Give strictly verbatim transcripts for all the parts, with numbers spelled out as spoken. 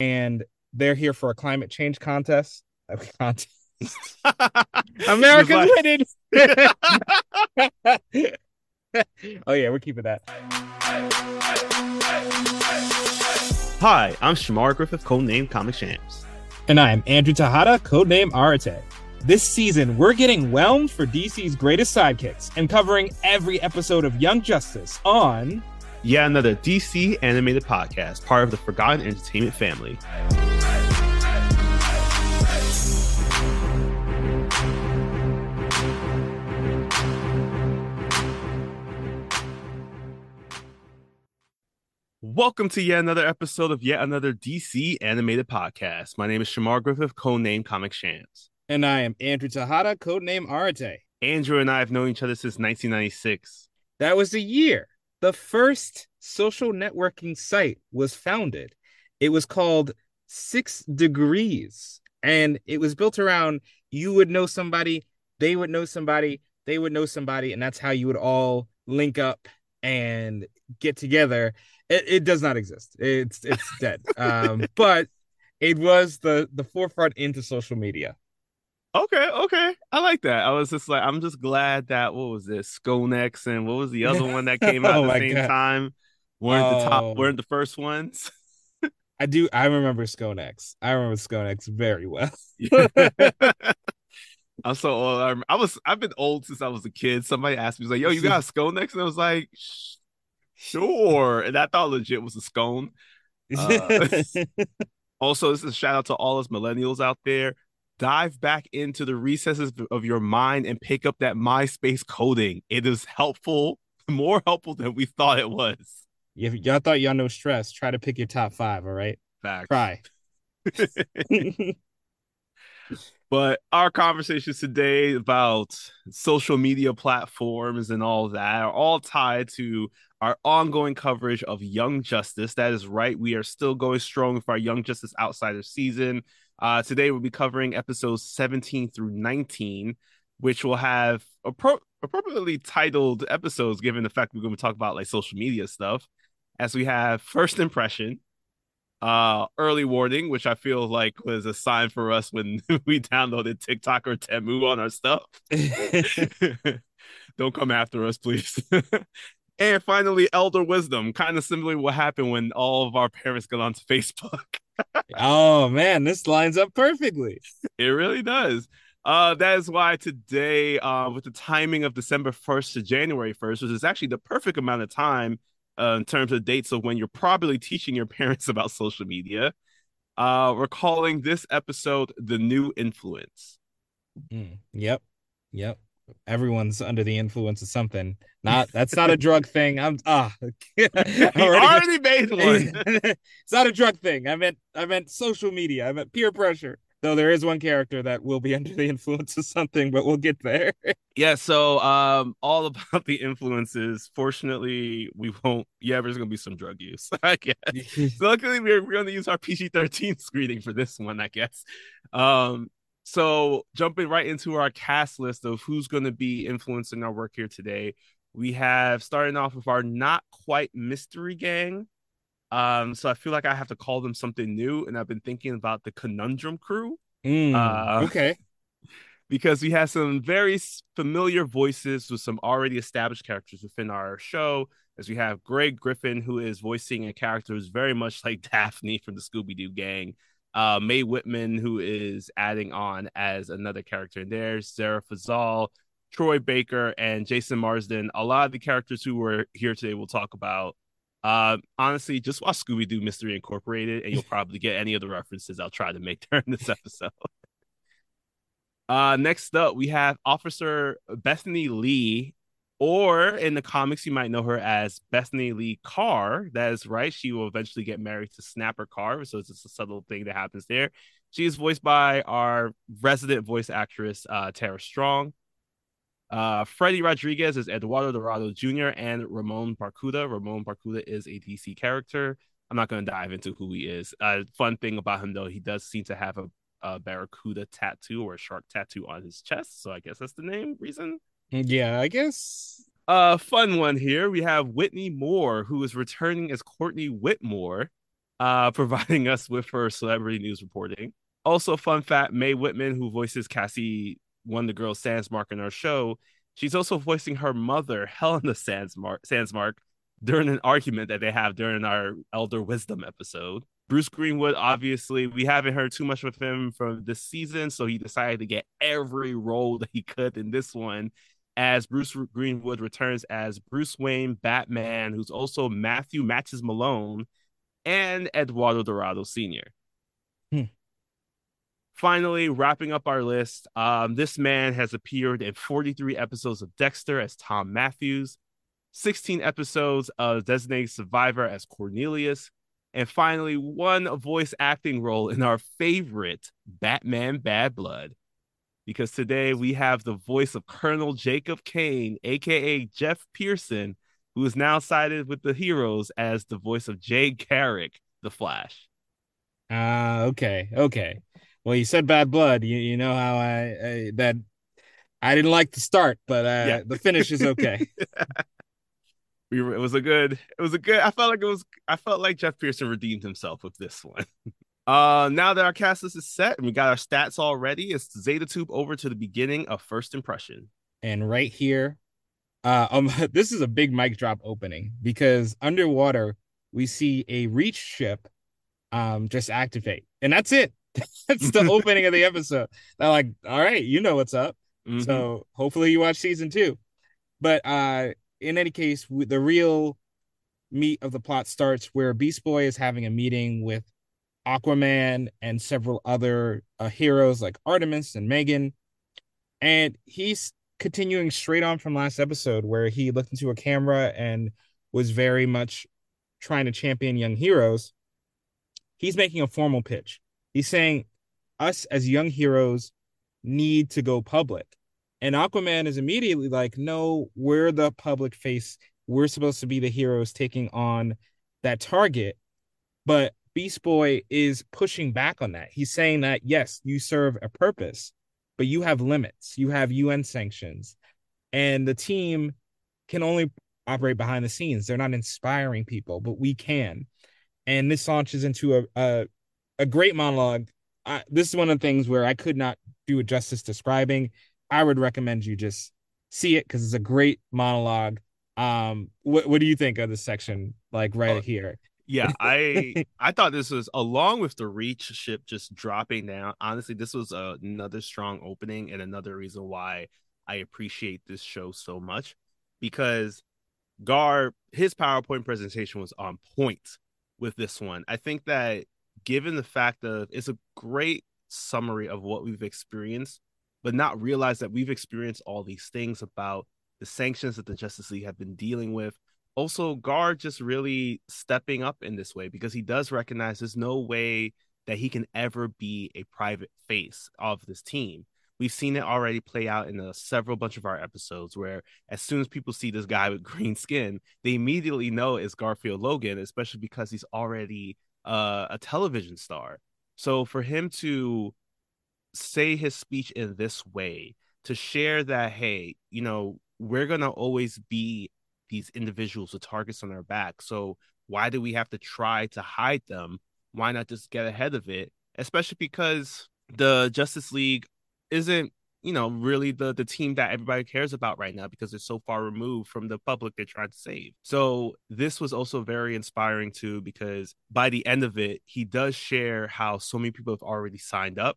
and they're here for a climate change contest. contest. America's winning. Oh yeah, we're keeping that. Hi, I'm Shamar Griffith, codename Comic Shams. And I am Andrew Tejada, codename Arate. This season, we're getting whelmed for D C's greatest sidekicks and covering every episode of Young Justice on Yet Another D C Animated Podcast, part of the Forgotten Entertainment family. Welcome to yet another episode of Yet Another D C Animated Podcast. My name is Shamar Griffith, codename Comic Shams. And I am Andrew Tejada, codename Arate. Andrew and I have known each other since nineteen ninety-six. That was the year the first social networking site was founded. It was called Six Degrees, and it was built around you would know somebody, they would know somebody, they would know somebody, and that's how you would all link up and get together. It, it does not exist. It's it's dead. Um, but it was the, the forefront into social media. Okay, okay. I like that. I was just like, I'm just glad that, what was this, Skonex and what was the other one that came out oh at the same God. time? Weren't oh. the top, weren't the first ones? I do. I remember Skonex. I remember Skonex very well. I'm so old. I, I was, I've been old since I was a kid. Somebody asked me, was like, yo, you got a Skonex? And I was like, sure. And I thought legit was a scone. Uh, also, this is a shout out to all us millennials out there. Dive back into the recesses of your mind and pick up that MySpace coding. It is helpful, more helpful than we thought it was. If y'all thought y'all know stress, try to pick your top five, all right? Facts. Try. But our conversations today about social media platforms and all that are all tied to our ongoing coverage of Young Justice. That is right. We are still going strong for our Young Justice Outsiders season. Uh, today, we'll be covering episodes seventeen through nineteen, which will have appro- appropriately titled episodes, given the fact we're going to talk about like social media stuff, as we have First Impression, uh, Early Warning, which I feel like was a sign for us when we downloaded TikTok or Temu on our stuff. Don't come after us, please. And finally, Elder Wisdom, kind of similar to what happened when all of our parents got onto Facebook. Oh, man, this lines up perfectly. It really does. Uh, that is why today, uh, with the timing of December first to January first, which is actually the perfect amount of time uh, in terms of dates of when you're probably teaching your parents about social media, uh, we're calling this episode The New Influence. Mm, yep. Yep. Everyone's under the influence of something. Not that's not a drug thing. I'm ah already, already made one. It's not a drug thing. I meant I meant social media. I meant peer pressure. Though there is one character that will be under the influence of something, but we'll get there. Yeah, so um all about the influences. Fortunately, we won't yeah, there's gonna be some drug use, I guess. So luckily we're we're gonna use our P G thirteen screening for this one, I guess. Um So jumping right into our cast list of who's going to be influencing our work here today, we have starting off with our not quite mystery gang. Um, so I feel like I have to call them something new. And I've been thinking about the Conundrum crew. Mm, uh, okay. Because we have some very familiar voices with some already established characters within our show. As we have Greg Griffin, who is voicing a character who's very much like Daphne from the Scooby-Doo gang. Uh, Mae Whitman, who is adding on as another character in there, Sarah Fazal, Troy Baker, and Jason Marsden. A lot of the characters who were here today we'll talk about. Uh, honestly, just watch Scooby-Doo Mystery Incorporated, and you'll probably get any of the references I'll try to make during this episode. uh, next up, we have Officer Bethany Lee, or in the comics, you might know her as Bethany Lee Carr. That is right. She will eventually get married to Snapper Carr. So it's just a subtle thing that happens there. She is voiced by our resident voice actress, uh, Tara Strong. Uh, Freddie Rodriguez is Eduardo Dorado Junior and Ramon Barcuda. Ramon Barcuda is a D C character. I'm not going to dive into who he is. Uh, fun thing about him, though, he does seem to have a, a barracuda tattoo or a shark tattoo on his chest. So I guess that's the name reason. Yeah, I guess. A uh, fun one here. We have Whitney Moore, who is returning as Courtney Whitmore. uh, providing us with her celebrity news reporting. Also, fun fact, Mae Whitman, who voices Cassie, Wonder Girl Sandsmark in our show, she's also voicing her mother, Helena Sandsmark, Sandsmark, during an argument that they have during our Elder Wisdom episode. Bruce Greenwood, obviously, we haven't heard too much of him from this season, so he decided to get every role that he could in this one, as Bruce Greenwood returns as Bruce Wayne, Batman, who's also Matthew Matches Malone, and Eduardo Dorado Senior Hmm. Finally, wrapping up our list, um, this man has appeared in forty-three episodes of Dexter as Tom Matthews, sixteen episodes of Designated Survivor as Cornelius, and finally, one voice acting role in our favorite Batman Bad Blood. Because today we have the voice of Colonel Jacob Kane, a k a. Jeff Pearson, who is now sided with the heroes as the voice of Jay Garrick, the Flash. Ah, uh, okay, okay. Well, you said Bad Blood. You, you know how I, I that I didn't like the start, but uh, yeah. the finish is okay. We were, it was a good, it was a good, I felt like it was, I felt like Jeff Pearson redeemed himself with this one. Uh, now that our cast list is set and we got our stats all ready, it's ZetaTube over to the beginning of First Impression. And right here, uh, um, this is a big mic drop opening because underwater, we see a Reach ship um, just activate. And that's it. That's the opening of the episode. They're like, all right, you know what's up. Mm-hmm. So hopefully you watch season two. But, uh, in any case, the real meat of the plot starts where Beast Boy is having a meeting with Aquaman and several other uh, heroes like Artemis and Megan. And he's continuing straight on from last episode where he looked into a camera and was very much trying to champion young heroes. He's making a formal pitch. He's saying us as young heroes need to go public. And Aquaman is immediately like, no, we're the public face. We're supposed to be the heroes taking on that target. But Beast Boy is pushing back on that. He's saying that, yes, you serve a purpose, but you have limits. You have U N sanctions. And the team can only operate behind the scenes. They're not inspiring people, but we can. And this launches into a a, a great monologue. I, this is one of the things where I could not do it justice describing. I would recommend you just see it because it's a great monologue. Um, what, what do you think of this section, like right uh, here? Yeah, I I thought this was, along with the Reach ship just dropping down, honestly, this was a, another strong opening and another reason why I appreciate this show so much, because Gar, his PowerPoint presentation was on point with this one. I think that given the fact of it's a great summary of what we've experienced, but not realize that we've experienced all these things about the sanctions that the Justice League have been dealing with. Also, Gar just really stepping up in this way because he does recognize there's no way that he can ever be a private face of this team. We've seen it already play out in a several bunch of our episodes where as soon as people see this guy with green skin, they immediately know it's Garfield Logan, especially because he's already uh, a television star. So for him to say his speech in this way, to share that, hey, you know, we're gonna always be these individuals with targets on our back, so why do we have to try to hide them? Why not just get ahead of it? Especially because the Justice League isn't, you know, really the the team that everybody cares about right now because they're so far removed from the public they're trying to save. So this was also very inspiring too, because by the end of it, he does share how so many people have already signed up.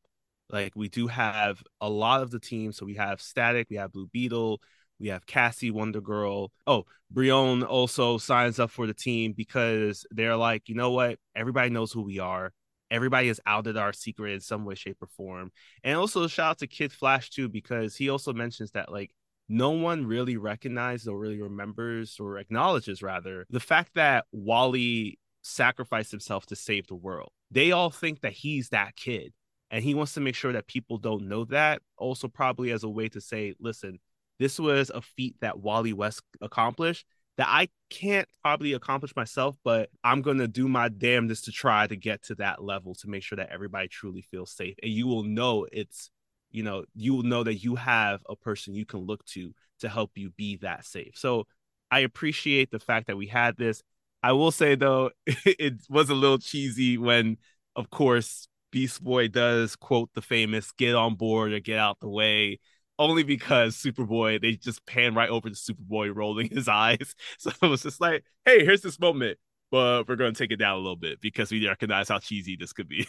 Like, we do have a lot of the team. So we have Static, we have Blue Beetle, we have Cassie, Wonder Girl. Oh, Brion also signs up for the team because they're like, you know what? Everybody knows who we are. Everybody has outed our secret in some way, shape, or form. And also shout out to Kid Flash, too, because he also mentions that, like, no one really recognizes or really remembers or acknowledges, rather, the fact that Wally sacrificed himself to save the world. They all think that he's that kid. And he wants to make sure that people don't know that. Also, probably as a way to say, listen, this was a feat that Wally West accomplished that I can't probably accomplish myself, but I'm going to do my damnedest to try to get to that level to make sure that everybody truly feels safe. And you will know it's, you know, you will know that you have a person you can look to to help you be that safe. So I appreciate the fact that we had this. I will say, though, it was a little cheesy when, of course, Beast Boy does quote the famous "get on board" or "get out the way," only because Superboy, they just pan right over to Superboy rolling his eyes. So it was just like, hey, here's this moment, but we're going to take it down a little bit because we recognize how cheesy this could be.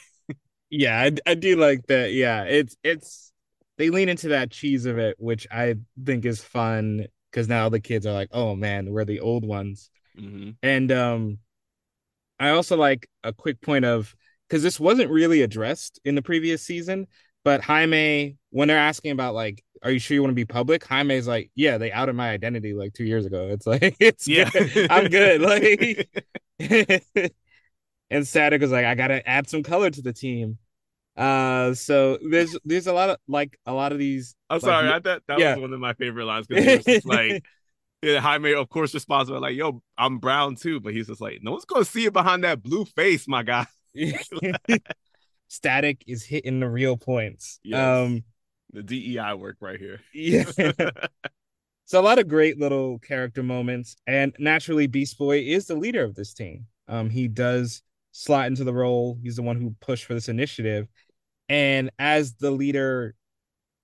Yeah, I, I do like that. Yeah, it's it's they lean into that cheese of it, which I think is fun because now the kids are like, oh, man, we're the old ones. Mm-hmm. And um, I also like a quick point of, because this wasn't really addressed in the previous season, but Jaime, when they're asking about, like, are you sure you want to be public? Jaime's like, yeah, they outed my identity like two years ago. It's like, it's yeah, good. I'm good. Like, and Static was like, I got to add some color to the team. Uh, so there's there's a lot of like a lot of these. I'm like, sorry, I thought that yeah. was one of my favorite lines because it's like. Yeah, Jaime, of course, responds by like, yo, I'm brown too. But he's just like, no one's going to see it behind that blue face, my guy. Static is hitting the real points. Yes. Um, the D E I work right here. Yeah. So a lot of great little character moments. And naturally, Beast Boy is the leader of this team. Um, he does slot into the role. He's the one who pushed for this initiative. And as the leader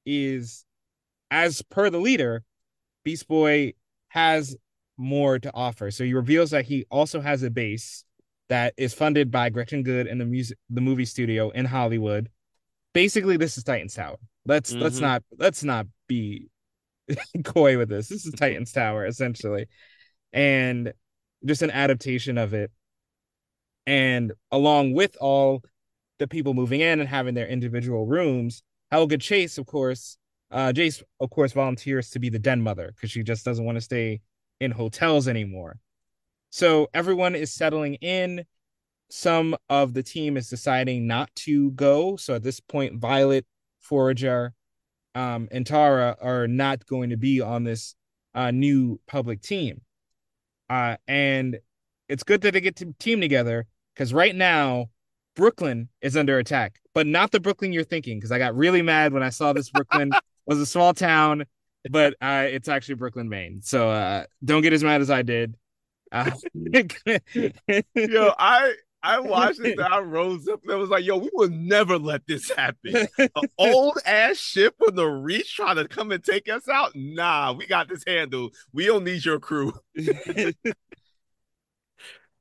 is, as per the leader, Beast Boy has more to offer. So he reveals that he also has a base that is funded by Gretchen Good and the music, the movie studio in Hollywood. Basically, this is Titan's Tower. Let's mm-hmm. let's not let's not be coy with this. This is Titan's Tower, essentially, and just an adaptation of it. And along with all the people moving in and having their individual rooms, Helga Chase, of course. Uh, Jace, of course, volunteers to be the den mother because she just doesn't want to stay in hotels anymore. So everyone is settling in. Some of the team is deciding not to go. So at this point, Violet, Forager, um, and Tara are not going to be on this uh, new public team. Uh, and it's good that they get to team together because right now, Brooklyn is under attack, but not the Brooklyn you're thinking because I got really mad when I saw this Brooklyn. Was a small town, but uh, it's actually Brooklyn, Maine. So uh, don't get as mad as I did. Uh, yo, I I watched it. I rose up and I was like, yo, we will never let this happen. An old ass ship on the Reach trying to come and take us out? Nah, we got this handled. We don't need your crew.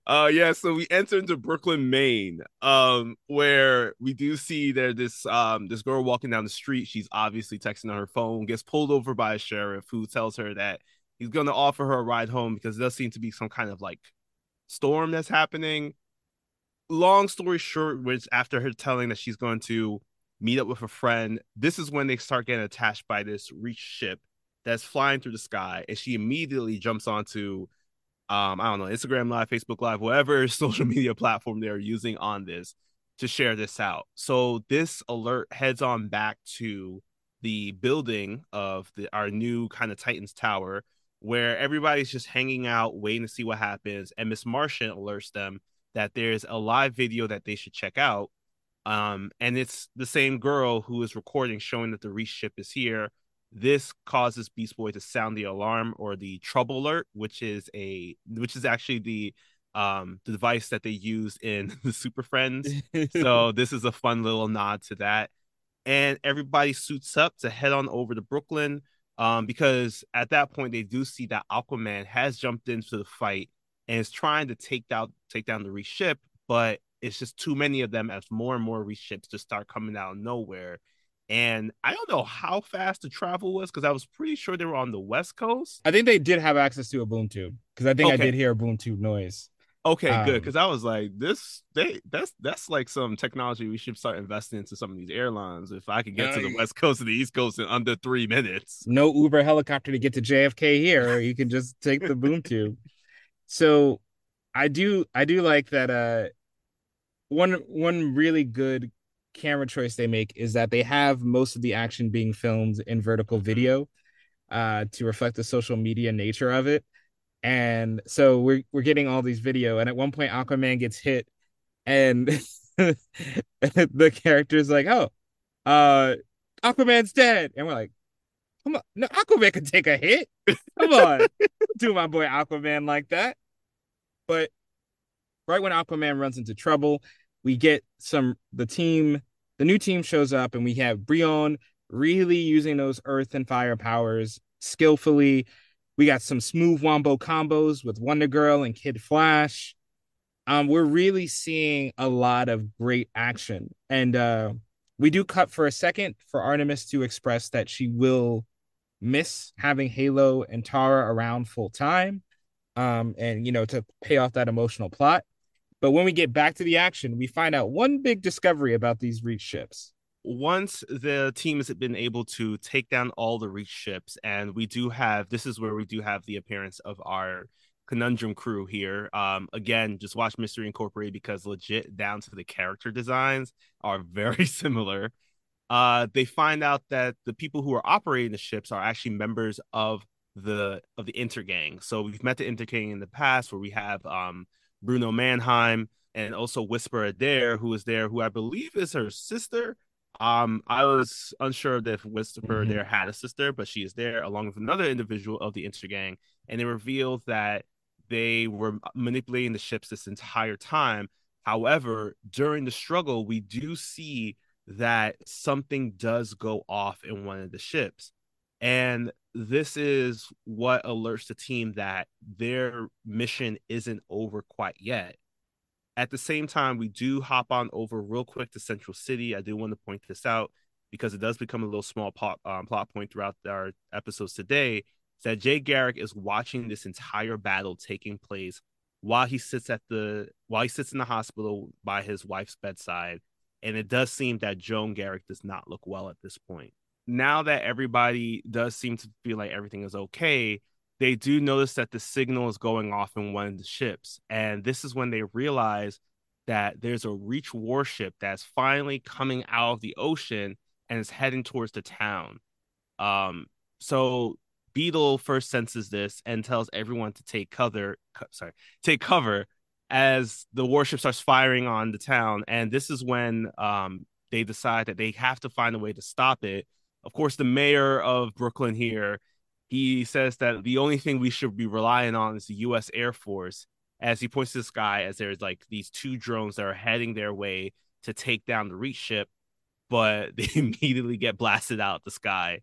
Uh, yeah, so we enter into Brooklyn, Maine, um, where we do see there this um this girl walking down the street. She's obviously texting on her phone, gets pulled over by a sheriff who tells her that he's going to offer her a ride home because there does seem to be some kind of like storm that's happening. Long story short, which after her telling that she's going to meet up with a friend, this is when they start getting attached by this Reach ship that's flying through the sky, and she immediately jumps onto Um, I don't know, Instagram Live, Facebook Live, whatever social media platform they're using on this to share this out. So this alert heads on back to the building of the, our new kind of Titan's Tower, where everybody's just hanging out, waiting to see what happens. And Miss Martian alerts them that there's a live video that they should check out. Um, and it's the same girl who is recording, showing that the Reach ship is here. This causes Beast Boy to sound the alarm or the trouble alert, which is a which is actually the um the device that they use in the Super Friends. So this is a fun little nod to that. And everybody suits up to head on over to Brooklyn um, because at that point they do see that Aquaman has jumped into the fight and is trying to take down take down the Reach ship, but it's just too many of them as more and more Reach ships just start coming out of nowhere. And I don't know how fast the travel was because I was pretty sure they were on the West Coast. I think they did have access to a boom tube because I think okay. I did hear a boom tube noise. Okay, um, good. Because I was like, this, they, that's that's like some technology we should start investing into some of these airlines. If I could get uh, to the West Coast and the East Coast in under three minutes. No Uber helicopter to get to J F K here. You can just take the boom tube. So I do I do like that. Uh, one one really good camera choice they make is that they have most of the action being filmed in vertical video uh to reflect the social media nature of it. And so we're we're getting all these video, and at one point Aquaman gets hit and the character's like, oh uh Aquaman's dead, and we're like, come on, no, Aquaman could take a hit, come on. Do my boy Aquaman like that. But right when Aquaman runs into trouble, we get some, the team, the new team shows up, and we have Brion really using those earth and fire powers skillfully. We got some smooth wombo combos with Wonder Girl and Kid Flash. Um, we're really seeing a lot of great action. And uh, we do cut for a second for Artemis to express that she will miss having Halo and Tara around full time. Um, and, you know, to pay off that emotional plot. But when we get back to the action, we find out one big discovery about these Reach ships. Once the team has been able to take down all the Reach ships, and we do have, this is where we do have the appearance of our Conundrum crew here. Um, again, just watch Mystery Incorporated because legit down to the character designs are very similar. Uh, they find out that the people who are operating the ships are actually members of the of the Intergang. So we've met the Intergang in the past, where we have um Bruno Mannheim and also Whisper Adair, who is there, who I believe is her sister. Um, I was unsure that Whisper mm-hmm. Adair had a sister, but she is there along with another individual of the Intergang, and they revealed that they were manipulating the ships this entire time. However, during the struggle, we do see that something does go off in one of the ships. And this is what alerts the team that their mission isn't over quite yet. At the same time, we do hop on over real quick to Central City. I do want to point this out because it does become a little small plot, um, plot point throughout our episodes today, that Jay Garrick is watching this entire battle taking place while he sits at the while he sits in the hospital by his wife's bedside. And it does seem that Joan Garrick does not look well at this point. Now that everybody does seem to feel like everything is okay, they do notice that the signal is going off in one of the ships. And this is when they realize that there's a Reach warship that's finally coming out of the ocean and is heading towards the town. Um, so Beetle first senses this and tells everyone to take cover, co- sorry, take cover as the warship starts firing on the town. And this is when um, they decide that they have to find a way to stop it. Of course, the mayor of Brooklyn here, he says that the only thing we should be relying on is the U S Air Force, as he points to the sky as there's like these two drones that are heading their way to take down the Reach ship, but they immediately get blasted out the sky.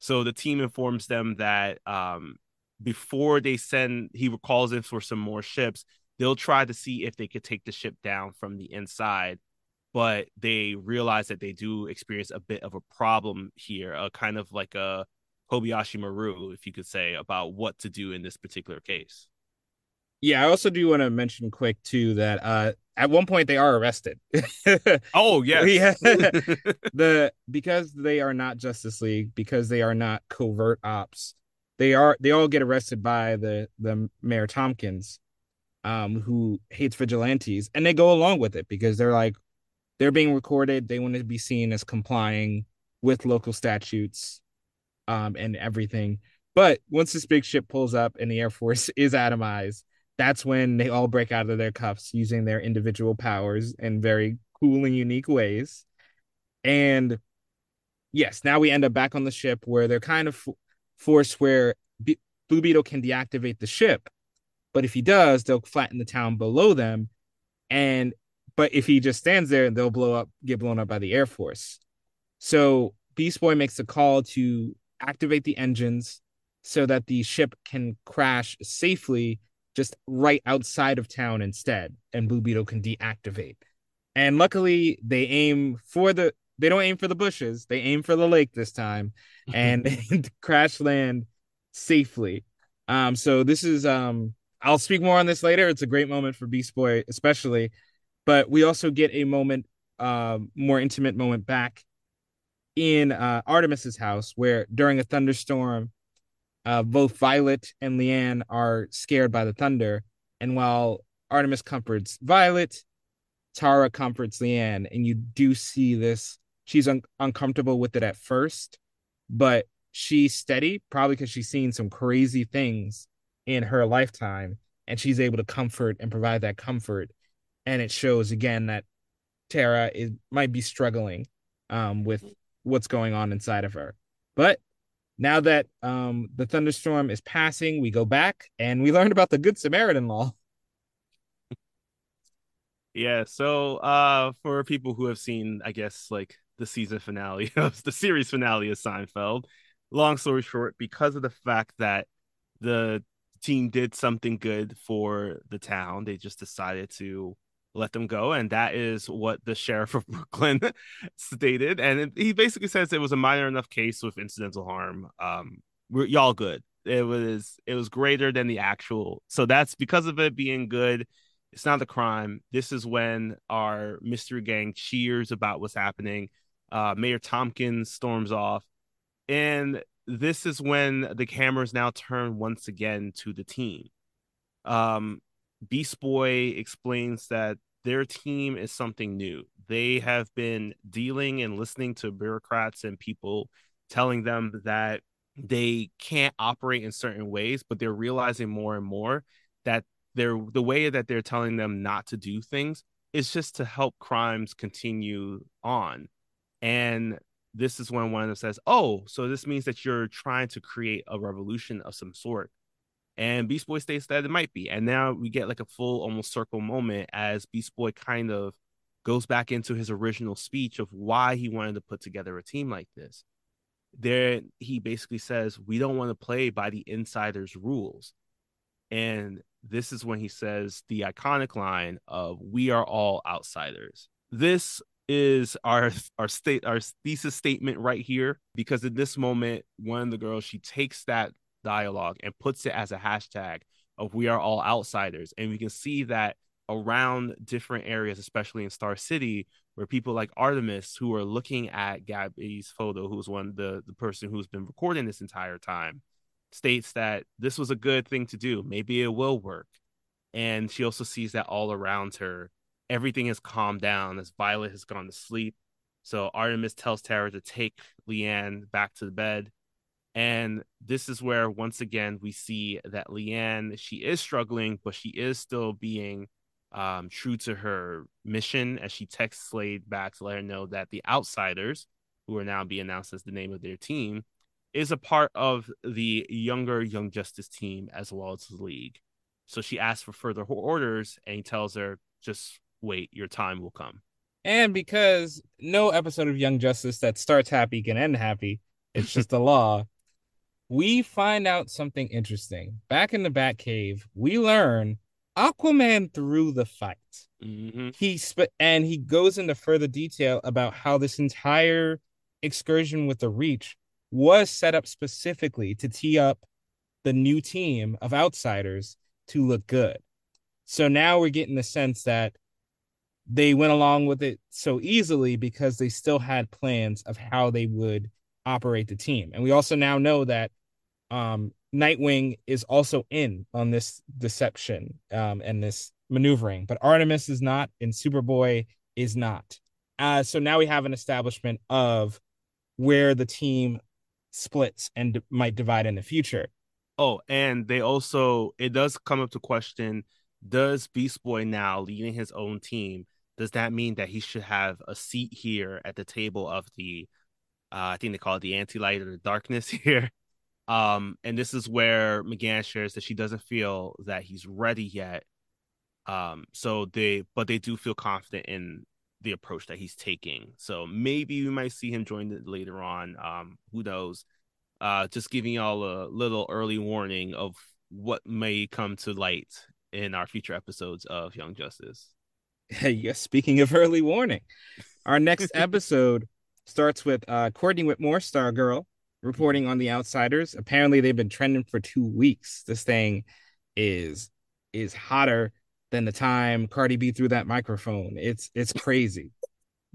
So the team informs them that um, before they send, he recalls in for some more ships, they'll try to see if they could take the ship down from the inside. But they realize that they do experience a bit of a problem here, a kind of like a Kobayashi Maru, if you could say, about what to do in this particular case. Yeah, I also do want to mention quick, too, that uh, at one point they are arrested. Oh, yeah. yeah. the Because they are not Justice League, because they are not covert ops, they are they all get arrested by the, the Mayor Tompkins, um, who hates vigilantes. And they go along with it because they're like, they're being recorded. They want to be seen as complying with local statutes um, and everything. But once this big ship pulls up and the Air Force is atomized, that's when they all break out of their cuffs using their individual powers in very cool and unique ways. And yes, now we end up back on the ship where they're kind of f- forced where B- Blue Beetle can deactivate the ship. But if he does, they'll flatten the town below them. And But if he just stands there, they'll blow up, get blown up by the Air Force. So Beast Boy makes a call to activate the engines so that the ship can crash safely just right outside of town instead. And Blue Beetle can deactivate. And luckily, they aim for the they don't aim for the bushes. They aim for the lake this time and crash land safely. Um, so this is um, I'll speak more on this later. It's a great moment for Beast Boy, especially. But we also get a moment, uh, more intimate moment back in uh, Artemis's house, where during a thunderstorm, uh, both Violet and Leanne are scared by the thunder. And while Artemis comforts Violet, Tara comforts Leanne. And you do see this. She's un- uncomfortable with it at first, but she's steady, probably because she's seen some crazy things in her lifetime. And she's able to comfort and provide that comfort. And it shows, again, that Tara is, might be struggling um, with what's going on inside of her. But now that um, the thunderstorm is passing, we go back and we learned about the Good Samaritan law. Yeah, so uh, for people who have seen, I guess, like the season finale of the series finale of Seinfeld, long story short, because of the fact that the team did something good for the town, they just decided to let them go. And that is what the sheriff of Brooklyn stated. And it, he basically says it was a minor enough case with incidental harm. Um, we're, y'all good. It was it was greater than the actual. So that's because of it being good. It's not a crime. This is when our mystery gang cheers about what's happening. Uh, Mayor Tompkins storms off. And this is when the cameras now turn once again to the team. Um, Beast Boy explains that their team is something new. They have been dealing and listening to bureaucrats and people telling them that they can't operate in certain ways, but they're realizing more and more that they're, the way that they're telling them not to do things is just to help crimes continue on. And this is when one of them says, oh, so this means that you're trying to create a revolution of some sort. And Beast Boy states that it might be. And now we get like a full almost circle moment as Beast Boy kind of goes back into his original speech of why he wanted to put together a team like this. There, he basically says, we don't want to play by the insiders' rules. And this is when he says the iconic line of, we are all outsiders. This is our our state our thesis statement right here, because in this moment, one of the girls, she takes that dialogue and puts it as a hashtag of we are all outsiders. And we can see that around different areas, especially in Star City, where people like Artemis, who are looking at Gabby's photo, who's one the, the person who's been recording this entire time, states that this was a good thing to do. Maybe it will work. And she also sees that all around her, everything has calmed down as Violet has gone to sleep. So Artemis tells Tara to take Leanne back to the bed. And this is where, once again, we see that Leanne, she is struggling, but she is still being um, true to her mission as she texts Slade back to let her know that the Outsiders, who are now being announced as the name of their team, is a part of the younger Young Justice team as well as the League. So she asks for further orders, and he tells her, just wait, your time will come. And because no episode of Young Justice that starts happy can end happy, it's just the law. We find out something interesting. Back in the Batcave, we learn Aquaman threw the fight. Mm-hmm. He sp- and he goes into further detail about how this entire excursion with the Reach was set up specifically to tee up the new team of outsiders to look good. So now we're getting the sense that they went along with it so easily because they still had plans of how they would operate the team. And we also now know that um, Nightwing is also in on this deception um, and this maneuvering, but Artemis is not, and Superboy is not. Uh, so now we have an establishment of where the team splits and d- might divide in the future. Oh, and they also, it does come up to question, does Beast Boy now leading his own team, does that mean that he should have a seat here at the table of the Uh, I think they call it the anti-light or the darkness here. Um, and this is where McGann shares that she doesn't feel that he's ready yet. Um, so they, but they do feel confident in the approach that he's taking. So maybe we might see him join it later on. Um, who knows? Uh, just giving y'all a little early warning of what may come to light in our future episodes of Young Justice. Yes, speaking of early warning, our next episode starts with uh, Courtney Whitmore, Stargirl, reporting on the Outsiders. Apparently, they've been trending for two weeks. This thing is is hotter than the time Cardi B threw that microphone. It's it's crazy.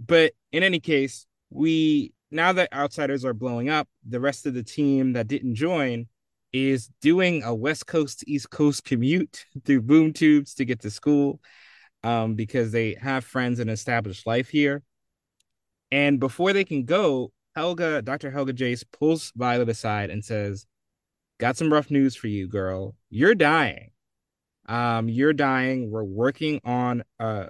But in any case, we now that Outsiders are blowing up, the rest of the team that didn't join is doing a West Coast to East Coast commute through boom tubes to get to school um, because they have friends and established life here. And before they can go, Helga, Doctor Helga Jace pulls Violet aside and says, got some rough news for you, girl. You're dying. Um, you're dying. We're working on uh,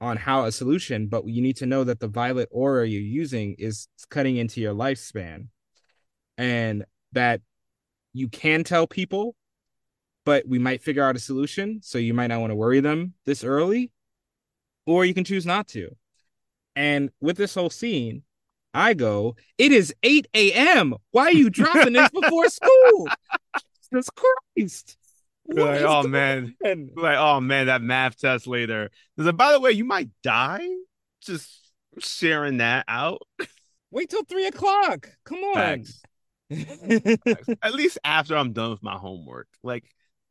on how a solution, but you need to know that the violet aura you're using is cutting into your lifespan and that you can tell people, but we might figure out a solution. So you might not want to worry them this early. or you can choose not to. And with this whole scene, I go, it is eight a.m. Why are you dropping this before school? Jesus Christ. Like, oh, man. On? Like, oh, man, that math test later. Like, by the way, you might die just sharing that out. Wait till three o'clock. Come on. Facts. Facts. At least after I'm done with my homework. Like,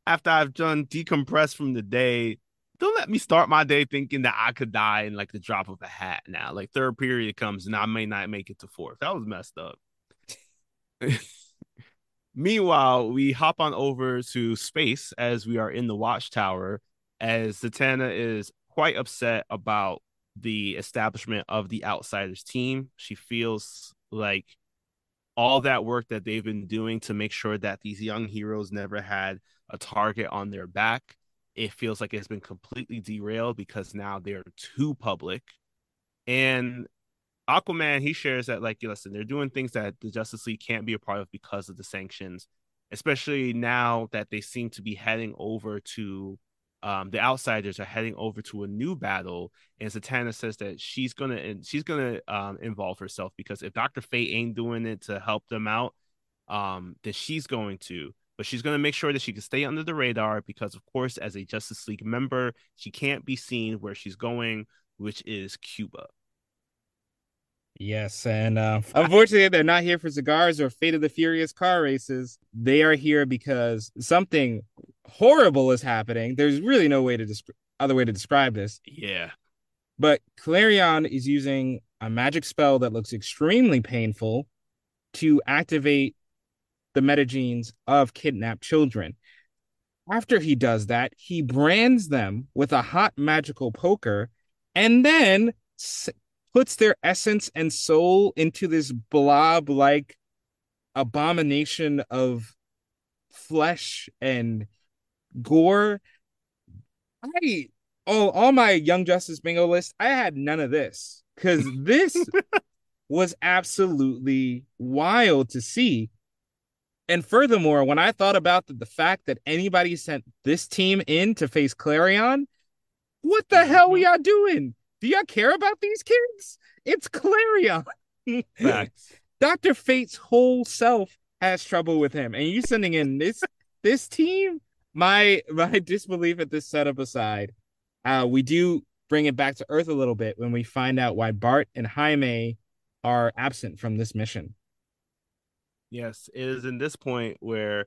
after I've done decompressed from the day, don't let me start my day thinking that I could die in like the drop of a hat now. Like third period comes and I may not make it to fourth. That was messed up. Meanwhile, we hop on over to space as we are in the watchtower as Zatanna is quite upset about the establishment of the Outsiders team. She feels like all that work that they've been doing to make sure that these young heroes never had a target on their back, it feels like it's been completely derailed because now they're too public. And Aquaman, he shares that, like, listen, they're doing things that the Justice League can't be a part of because of the sanctions, especially now that they seem to be heading over to, um, the Outsiders are heading over to a new battle. And Zatanna says that she's going to, she's going to um, involve herself because if Doctor Fate ain't doing it to help them out, um, then she's going to. But she's going to make sure that she can stay under the radar because, of course, as a Justice League member, she can't be seen where she's going, which is Cuba. Yes, and uh, unfortunately, they're not here for cigars or Fate of the Furious car races. They are here because something horrible is happening. There's really no way to des- other way to describe this. Yeah. But Clarion is using a magic spell that looks extremely painful to activate the metagenes of kidnapped children. After he does that, he brands them with a hot magical poker and then s- puts their essence and soul into this blob-like abomination of flesh and gore. I, oh, all my Young Justice bingo list, I had none of this because this was absolutely wild to see. And furthermore, when I thought about the, the fact that anybody sent this team in to face Clarion, what the hell are y'all doing? Do y'all care about these kids? It's Clarion. Facts. Doctor Fate's whole self has trouble with him. And you sending in this this team? My my disbelief at this setup aside, uh, we do bring it back to Earth a little bit when we find out why Bart and Jaime are absent from this mission. Yes, it is in this point where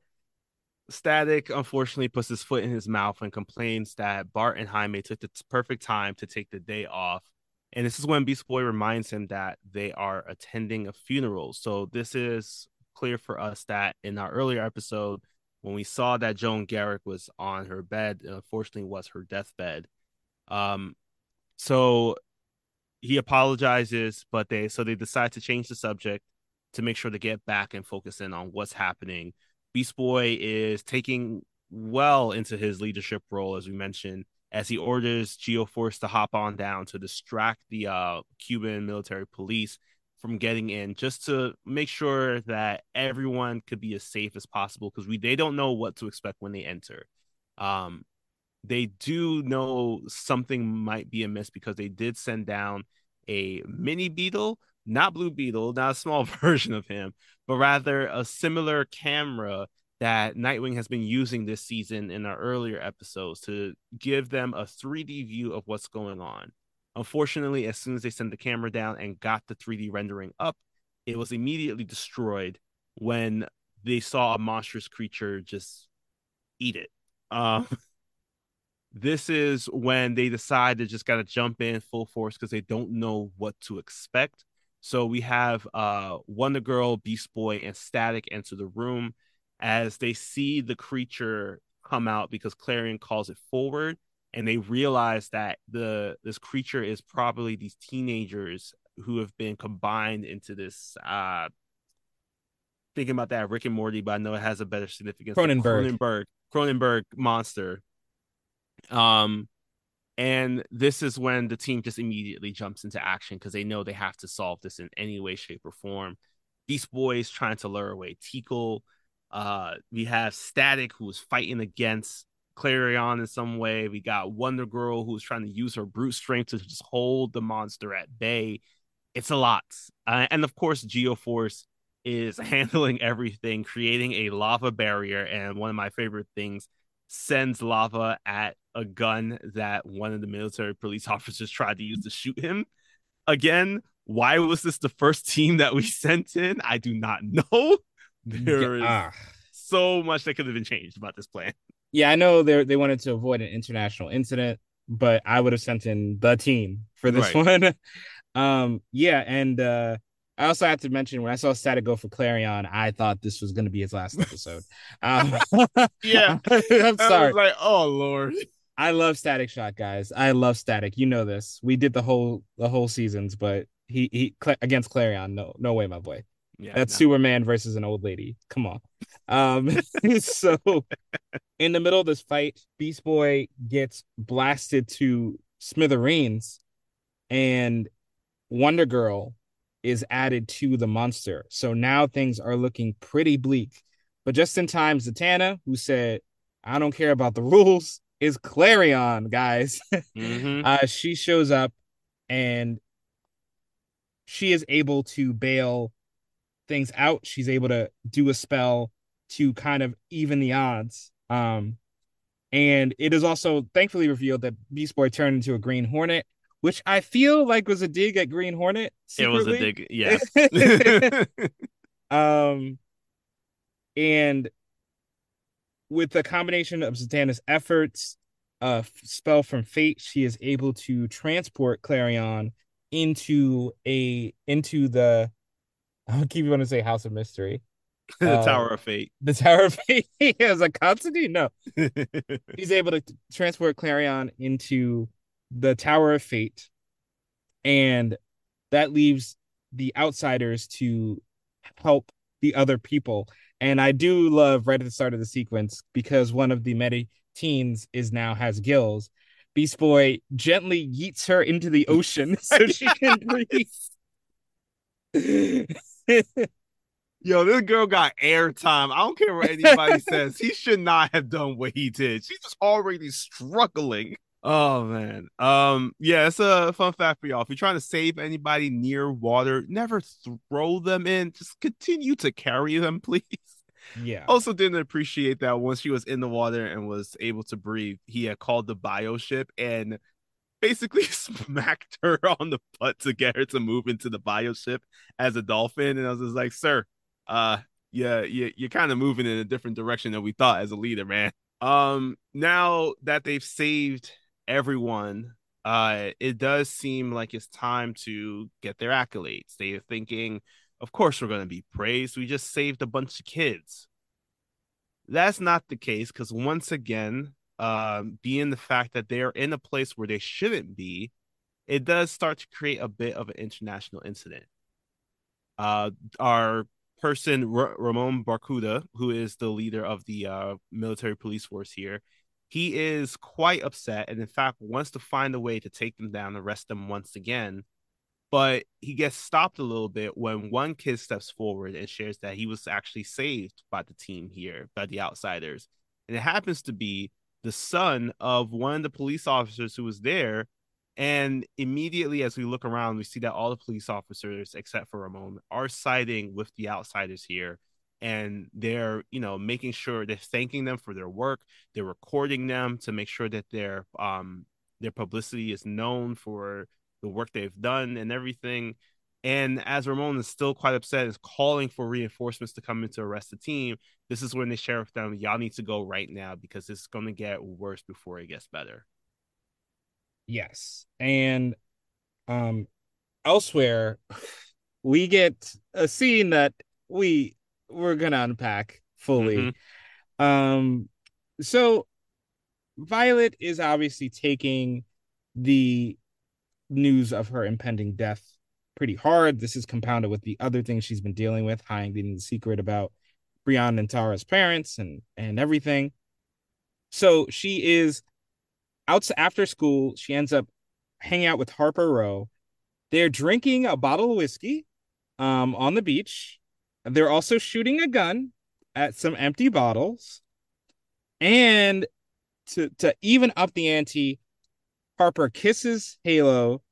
Static, unfortunately, puts his foot in his mouth and complains that Bart and Jaime took the perfect time to take the day off. And this is when Beast Boy reminds him that they are attending a funeral. So this is clear for us that in our earlier episode, when we saw that Joan Garrick was on her bed, and unfortunately was her deathbed. Um, so he apologizes, but they so they decide to change the subject to make sure to get back and focus in on what's happening. Beast Boy is taking well into his leadership role, as we mentioned, as he orders Geo-Force to hop on down to distract the uh, Cuban military police from getting in, just to make sure that everyone could be as safe as possible, because we they don't know what to expect when they enter. Um, they do know something might be amiss because they did send down a mini beetle, not Blue Beetle, not a small version of him, but rather a similar camera that Nightwing has been using this season in our earlier episodes to give them a three D view of what's going on. Unfortunately, as soon as they sent the camera down and got the three D rendering up, it was immediately destroyed when they saw a monstrous creature just eat it. Uh, this is when they decide they just got to jump in full force because they don't know what to expect. So we have uh, Wonder Girl, Beast Boy, and Static enter the room as they see the creature come out because Clarion calls it forward, and they realize that the this creature is probably these teenagers who have been combined into this. Uh, thinking about that Rick and Morty, but I know it has a better significance. Cronenberg, Cronenberg, Cronenberg monster. Um. And this is when the team just immediately jumps into action because they know they have to solve this in any way, shape, or form. Beast Boy is trying to lure away Tickle. Uh, we have Static, who is fighting against Clarion in some way. We got Wonder Girl, who's trying to use her brute strength to just hold the monster at bay. It's a lot. Uh, and of course, Geoforce is handling everything, creating a lava barrier. And one of my favorite things, sends lava at a gun that one of the military police officers tried to use to shoot him. Again, why was this the first team that we sent in? I do not know. There yeah. is so much that could have been changed about this plan. Yeah, I know they they wanted to avoid an international incident, but I would have sent in the team for this right. one. um, yeah, and uh, I also have to mention, when I saw Static go for Clarion, I thought this was going to be his last episode. Um, yeah. I'm sorry. I was like, oh, Lord. I love Static Shock, guys. I love Static. You know this. We did the whole the whole seasons, but he he Cl- against Clarion, no no way, my boy. Yeah, that's no. Superman versus an old lady. Come on. Um, so in the middle of this fight, Beast Boy gets blasted to smithereens, and Wonder Girl is added to the monster. So now things are looking pretty bleak. But just in time, Zatanna, who said, I don't care about the rules, is Clarion, guys. Mm-hmm. uh, she shows up, and she is able to bail things out. She's able to do a spell to kind of even the odds. Um, and it is also thankfully revealed that Beast Boy turned into a Green Hornet, which I feel like was a dig at Green Hornet. Secretly. It was a dig, yeah. um, and with the combination of Zatanna's efforts, a spell from fate, she is able to transport Clarion into a into the. I'll keep going to say House of Mystery. The um, Tower of Fate. The Tower of Fate. As a Constantine? No. He's able to transport Clarion into the Tower of Fate. And that leaves the outsiders to help the other people. And I do love right at the start of the sequence, because one of the many teens is now has gills. Beast Boy gently yeets her into the ocean so she can breathe. Yo, this girl got airtime. I don't care what anybody says. He should not have done what he did. She's just already struggling. Oh, man. Um, yeah, it's a fun fact for y'all. If you're trying to save anybody near water, never throw them in. Just continue to carry them, please. Yeah. Also didn't appreciate that once she was in the water and was able to breathe, he had called the bioship and basically smacked her on the butt to get her to move into the bioship as a dolphin. And I was just like, sir, uh, yeah, yeah, you're kind of moving in a different direction than we thought as a leader, man. Um, now that they've saved everyone, uh, it does seem like it's time to get their accolades. They are thinking, of course, we're going to be praised. We just saved a bunch of kids. That's not the case, because once again, Um, being the fact that they're in a place where they shouldn't be, it does start to create a bit of an international incident. Uh, our person, R- Ramon Barcuda, who is the leader of the uh, military police force here, he is quite upset and, in fact, wants to find a way to take them down, arrest them once again. But he gets stopped a little bit when one kid steps forward and shares that he was actually saved by the team here, by the outsiders. And it happens to be the son of one of the police officers who was there. And immediately as we look around, we see that all the police officers, except for Ramon, are siding with the outsiders here. And they're, you know, making sure they're thanking them for their work. They're recording them to make sure that their um their publicity is known for the work they've done and everything. And as Ramon is still quite upset, is calling for reinforcements to come in to arrest the team. This is when the sheriff down, y'all need to go right now, because it's going to get worse before it gets better. Yes. And um, elsewhere, we get a scene that we we're going to unpack fully. Mm-hmm. Um, so Violet is obviously taking the news of her impending death pretty hard. This is compounded with the other things she's been dealing with, hiding the secret about Brion and Tara's parents and and everything. So she is out after school. She ends up hanging out with Harper Row. They're drinking a bottle of whiskey um, on the beach. They're also shooting a gun at some empty bottles. And to, to even up the ante, Harper kisses Halo.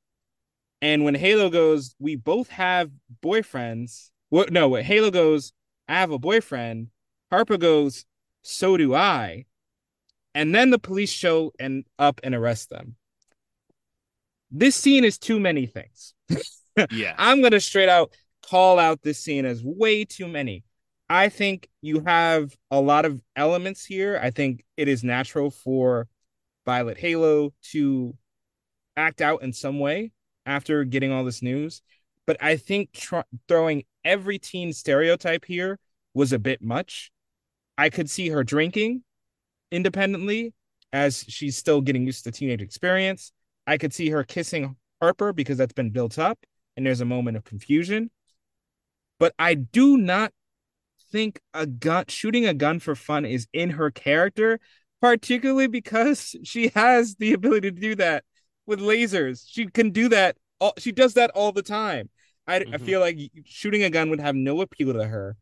And when Halo goes, we both have boyfriends. What? No, when Halo goes, I have a boyfriend. Harper goes, so do I. And then the police show and up and arrest them. This scene is too many things. Yeah, I'm going to straight out call out this scene as way too many. I think you have a lot of elements here. I think it is natural for Violet Halo to act out in some way after getting all this news. But I think tr- throwing every teen stereotype here was a bit much. I could see her drinking independently as she's still getting used to teenage experience. I could see her kissing Harper because that's been built up and there's a moment of confusion. But I do not think a gun shooting a gun for fun is in her character, particularly because she has the ability to do that with lasers. She can do that. All, she does that all the time. I, mm-hmm. I feel like shooting a gun would have no appeal to her.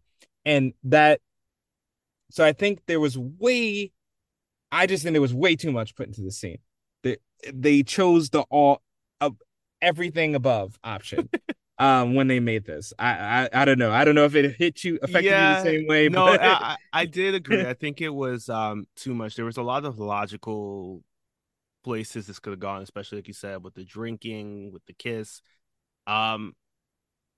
And that, so I think there was way, I just think there was way too much put into the scene. They, they chose the all, uh, everything above option. Um, when they made this, I, I I don't know. I don't know if it hit you affected yeah, you the same way. No, but... I, I did agree. I think it was um too much. There was a lot of logical places this could have gone, especially like you said, with the drinking, with the kiss, um,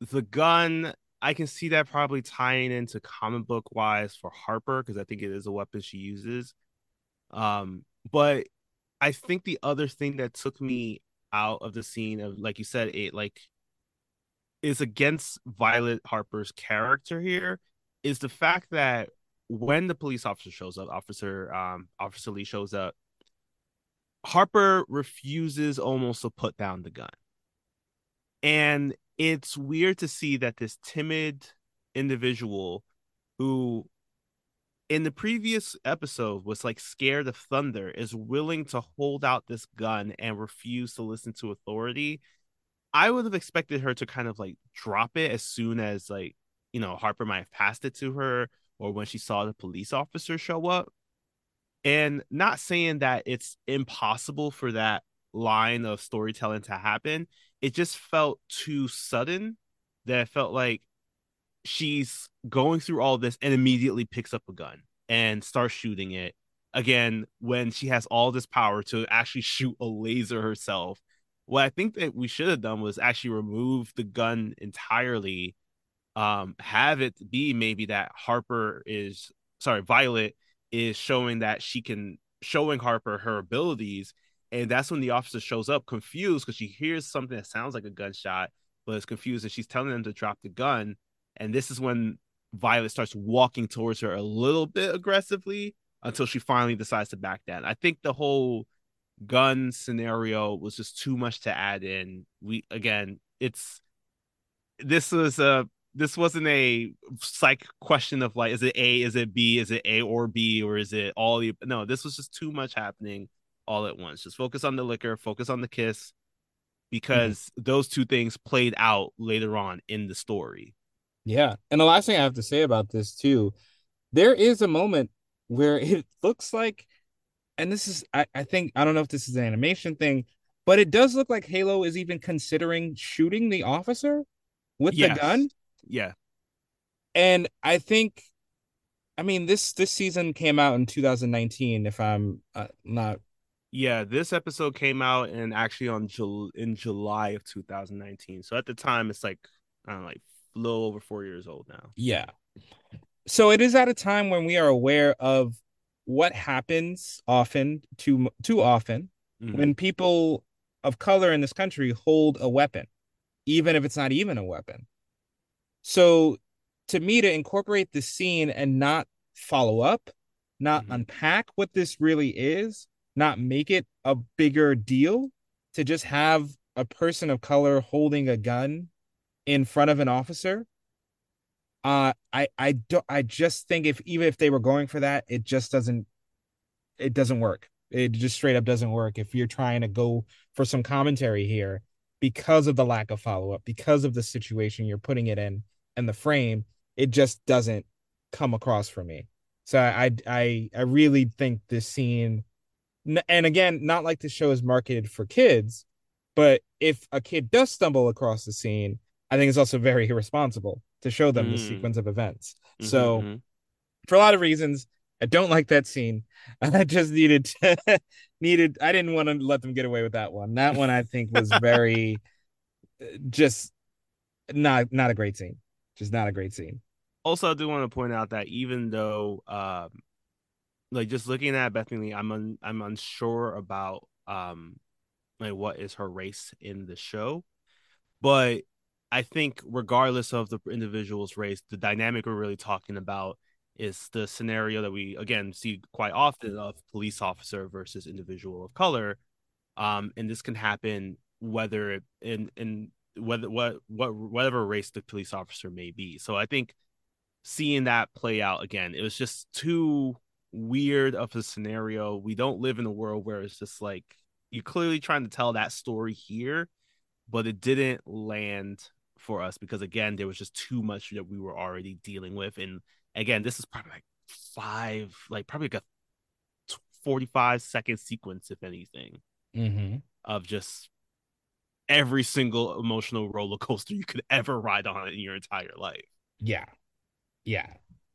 the gun. I can see that probably tying into comic book wise for Harper because I think it is a weapon she uses. Um, but I think the other thing that took me out of the scene of, like you said, it like. is against Violet Harper's character here is the fact that when the police officer shows up, Officer um, Officer Lee shows up, Harper refuses almost to put down the gun. And it's weird to see that this timid individual who in the previous episode was like scared of thunder is willing to hold out this gun and refuse to listen to authority. I would have expected her to kind of like drop it as soon as like, you know, Harper might have passed it to her or when she saw the police officer show up. And not saying that it's impossible for that line of storytelling to happen. It just felt too sudden that I felt like she's going through all this and immediately picks up a gun and starts shooting it again when she has all this power to actually shoot a laser herself. What I think that we should have done was actually remove the gun entirely, um, have it be maybe that Harper is, sorry, Violet is showing that she can, showing Harper her abilities, and that's when the officer shows up confused because she hears something that sounds like a gunshot, but is confused, and she's telling them to drop the gun, and this is when Violet starts walking towards her a little bit aggressively until she finally decides to back down. I think the whole gun scenario was just too much to add in. We again, it's this was a this wasn't a psych question of like, is it A, is it B, is it A or B, or is it all? The, no, this was just too much happening all at once. Just focus on the liquor, focus on the kiss, because mm-hmm. those two things played out later on in the story. Yeah, and the last thing I have to say about this too, there is a moment where it looks like. And this is, I, I think, I don't know if this is an animation thing, but it does look like Halo is even considering shooting the officer with yes. the gun. Yeah. And I think, I mean, this this season came out in two thousand nineteen, if I'm uh, not. Yeah, this episode came out and actually on Jul- in July of two thousand nineteen. So at the time, it's like, I don't know, like a little over four years old now. Yeah. So it is at a time when we are aware of what happens often, too too often, mm-hmm. when people of color in this country hold a weapon, even if it's not even a weapon. So to me, to incorporate the scene and not follow up, not mm-hmm. unpack what this really is, not make it a bigger deal, to just have a person of color holding a gun in front of an officer, Uh, I I don't I just think if even if they were going for that, it just doesn't it doesn't work. It just straight up doesn't work if you're trying to go for some commentary here because of the lack of follow up, because of the situation you're putting it in and the frame. It just doesn't come across for me. So I I I really think this scene and again, not like the show is marketed for kids, but if a kid does stumble across the scene, I think it's also very irresponsible to show them mm. the sequence of events. Mm-hmm. So for a lot of reasons, I don't like that scene. I just needed to, needed. I didn't want to let them get away with that one. That one I think was very just not not a great scene. Just not a great scene. Also, I do want to point out that even though, um, like, just looking at Bethany Lee, I'm un- I'm unsure about um, like what is her race in the show, but I think regardless of the individual's race, the dynamic we're really talking about is the scenario that we, again, see quite often of police officer versus individual of color. Um, and this can happen whether in, in whether what, what, whatever race the police officer may be. So I think seeing that play out again, it was just too weird of a scenario. We don't live in a world where it's just like, you're clearly trying to tell that story here, but it didn't land for us because, again, there was just too much that we were already dealing with. And again, this is probably like five, like probably like a forty-five second sequence, if anything, mm-hmm. of just every single emotional roller coaster you could ever ride on in your entire life. Yeah. Yeah.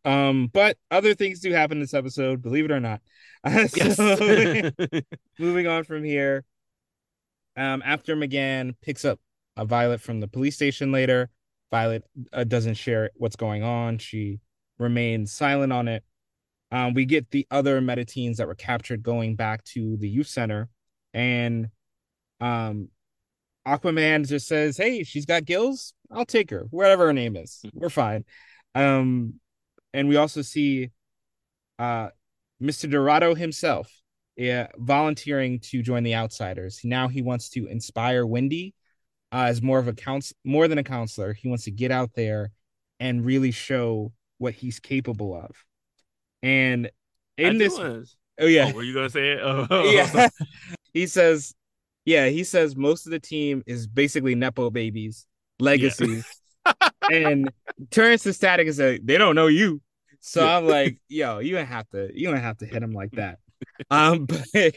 Um, but other things do happen this episode, believe it or not. Uh, yes. So, moving on from here. Um, after McGann picks up a Violet from the police station later, Violet uh, doesn't share what's going on. She remains silent on it. Um, we get the other meta-teens that were captured going back to the youth center, and um, Aquaman just says, hey, she's got gills. I'll take her, whatever her name is. We're fine. Um, and we also see uh, Mister Dorado himself yeah, volunteering to join the Outsiders. Now he wants to inspire Wendy uh, as more of a counsel- more than a counselor. He wants to get out there and really show what he's capable of. And in I this was. oh yeah oh, were you gonna say it oh. yeah he says yeah he says most of the team is basically nepo babies, legacies, yeah. and turns to Static and says, they don't know you. So yeah. I'm like, yo, you don't have to you don't have to hit him like that. um but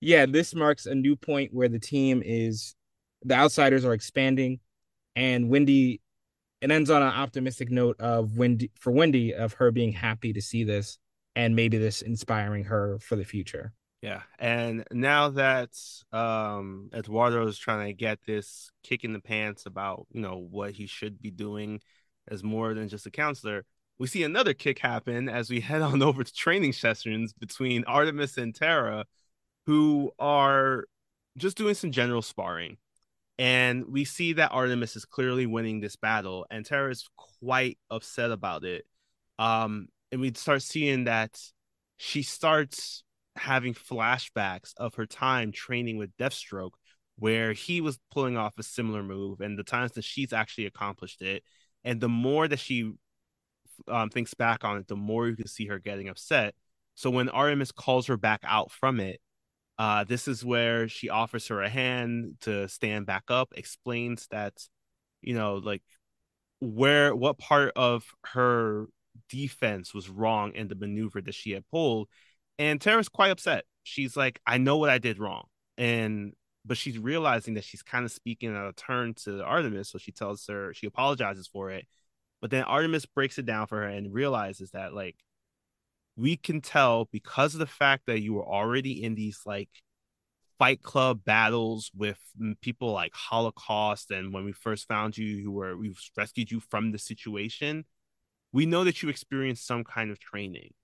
yeah, this marks a new point where the team is the Outsiders are expanding, and Wendy It ends on an optimistic note of Wendy, for Wendy, of her being happy to see this and maybe this inspiring her for the future. Yeah. And now that um, Eduardo is trying to get this kick in the pants about, you know, what he should be doing as more than just a counselor, we see another kick happen as we head on over to training sessions between Artemis and Terra, who are just doing some general sparring. And we see that Artemis is clearly winning this battle, and Terra is quite upset about it. Um, and we start seeing that she starts having flashbacks of her time training with Deathstroke, where he was pulling off a similar move, and the times that she's actually accomplished it. And the more that she um, thinks back on it, the more you can see her getting upset. So when Artemis calls her back out from it, Uh, this is where she offers her a hand to stand back up, explains that, you know, like where what part of her defense was wrong in the maneuver that she had pulled. And Tara's quite upset. She's like, I know what I did wrong. And but she's realizing that she's kind of speaking out of turn to Artemis. So she tells her, she apologizes for it. But then Artemis breaks it down for her and realizes that, like, we can tell because of the fact that you were already in these like fight club battles with people like Holocaust. And when we first found you, you were, we rescued you from the situation. We know that you experienced some kind of training,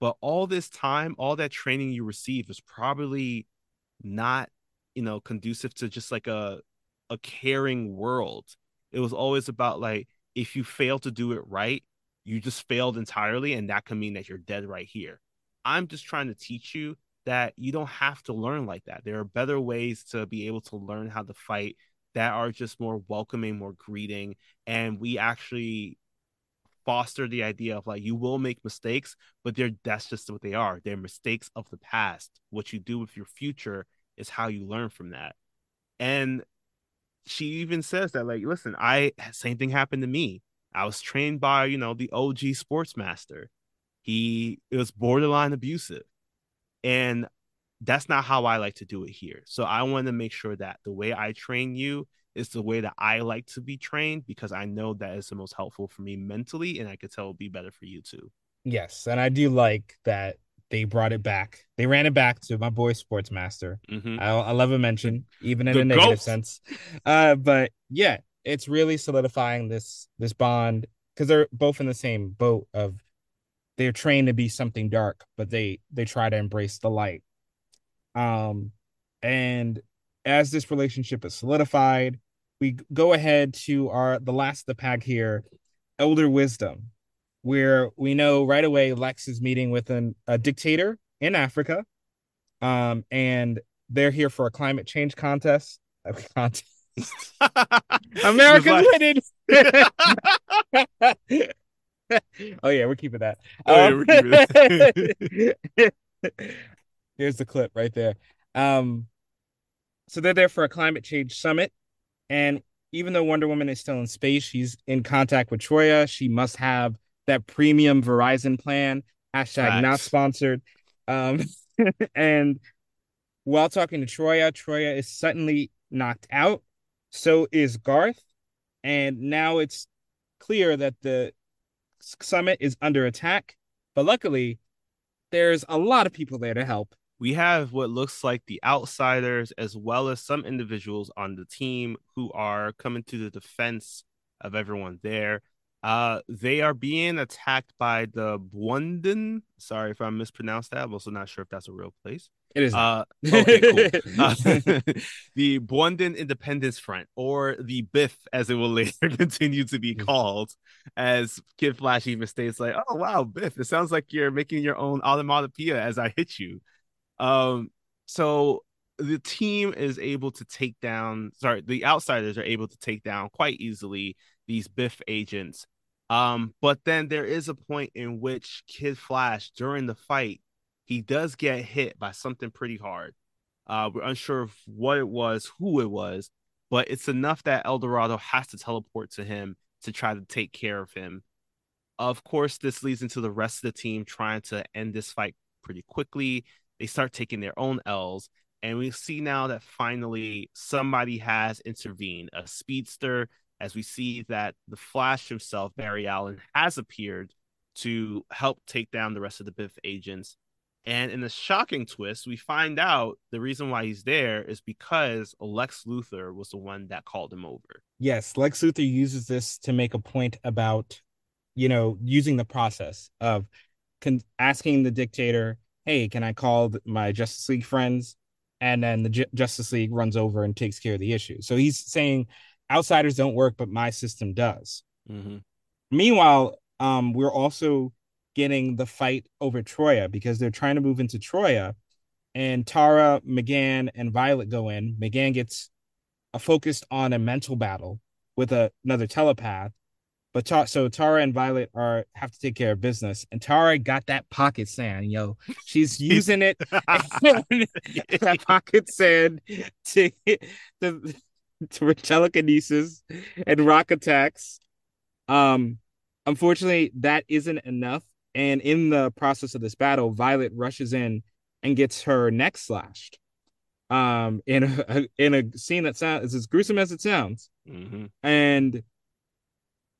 but all this time, all that training you received was probably not, you know, conducive to just like a, a caring world. It was always about like, if you fail to do it right, you just failed entirely, and that can mean that you're dead right here. I'm just trying to teach you that you don't have to learn like that. There are better ways to be able to learn how to fight that are just more welcoming, more greeting, and we actually foster the idea of, like, you will make mistakes, but they're that's just what they are. They're mistakes of the past. What you do with your future is how you learn from that. And she even says that, like, listen, I same thing happened to me. I was trained by, you know, the O G sportsmaster. He it was borderline abusive. And that's not how I like to do it here. So I want to make sure that the way I train you is the way that I like to be trained, because I know that is the most helpful for me mentally, and I could tell it would be better for you too. Yes, and I do like that they brought it back. They ran it back to my boy Sportsmaster. Mm-hmm. I, I love a mention, even in the a negative ghost. sense. Uh, but yeah, it's really solidifying this this bond, because they're both in the same boat of they're trained to be something dark, but they they try to embrace the light. Um, and as this relationship is solidified, we go ahead to our the last of the pack here, Elder Wisdom, where we know right away Lex is meeting with an, a dictator in Africa, um, and they're here for a climate change contest. A contest. America's winning. Oh yeah, we're keeping that. Oh, yeah, we're keeping that. Here's the clip right there. Um, so they're there for a climate change summit, and even though Wonder Woman is still in space, she's in contact with Troya. She must have that premium Verizon plan, hashtag right. not sponsored. Um, and while talking to Troya, Troya is suddenly knocked out. So is Garth. And now it's clear that the summit is under attack. But luckily, there's a lot of people there to help. We have what looks like the outsiders, as well as some individuals on the team who are coming to the defense of everyone there. Uh, they are being attacked by the Bwundan. Sorry if I mispronounced that. I'm also not sure if that's a real place. It is. Uh, okay, cool. uh, the Bwundan Independence Front, or the B I F, as it will later continue to be called, as Kid Flash even states, like, oh, wow, B I F, it sounds like you're making your own onomatopoeia as I hit you. Um, so the team is able to take down, sorry, the outsiders are able to take down quite easily these B I F agents. Um, but then there is a point in which Kid Flash, during the fight, he does get hit by something pretty hard. Uh, we're unsure of what it was, who it was, but it's enough that Eldorado has to teleport to him to try to take care of him. Of course, this leads into the rest of the team trying to end this fight pretty quickly. They start taking their own L's, and we see now that finally somebody has intervened, a speedster, as we see that the Flash himself, Barry Allen, has appeared to help take down the rest of the B I F agents. And in a shocking twist, we find out the reason why he's there is because Lex Luthor was the one that called him over. Yes, Lex Luthor uses this to make a point about, you know, using the process of con- asking the dictator, hey, can I call my Justice League friends? And then the J- Justice League runs over and takes care of the issue. So he's saying, outsiders don't work, but my system does. Mm-hmm. Meanwhile, um, we're also getting the fight over Troya, because they're trying to move into Troya, and Tara, McGann, and Violet go in. McGann gets uh, focused on a mental battle with a, another telepath. But ta- so Tara and Violet are have to take care of business, and Tara got that pocket sand, yo. She's using it that pocket sand to the. to telekinesis and rock attacks. Um, unfortunately, that isn't enough. And in the process of this battle, Violet rushes in and gets her neck slashed. Um, in a, in a scene that sounds is as gruesome as it sounds. Mm-hmm. And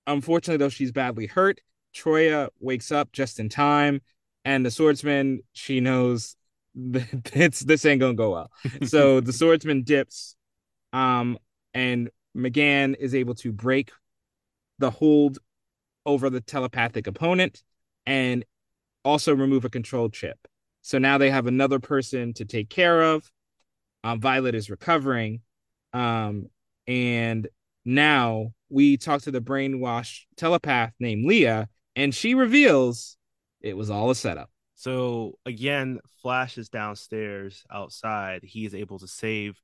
unfortunately, though, she's badly hurt. Troya wakes up just in time, and the swordsman, she knows it's this ain't gonna go well. So the swordsman dips. Um. And McGann is able to break the hold over the telepathic opponent and also remove a control chip. So now they have another person to take care of. Um, Violet is recovering. Um, and now we talk to the brainwashed telepath named Leah, and she reveals it was all a setup. So again, Flash is downstairs outside. He is able to save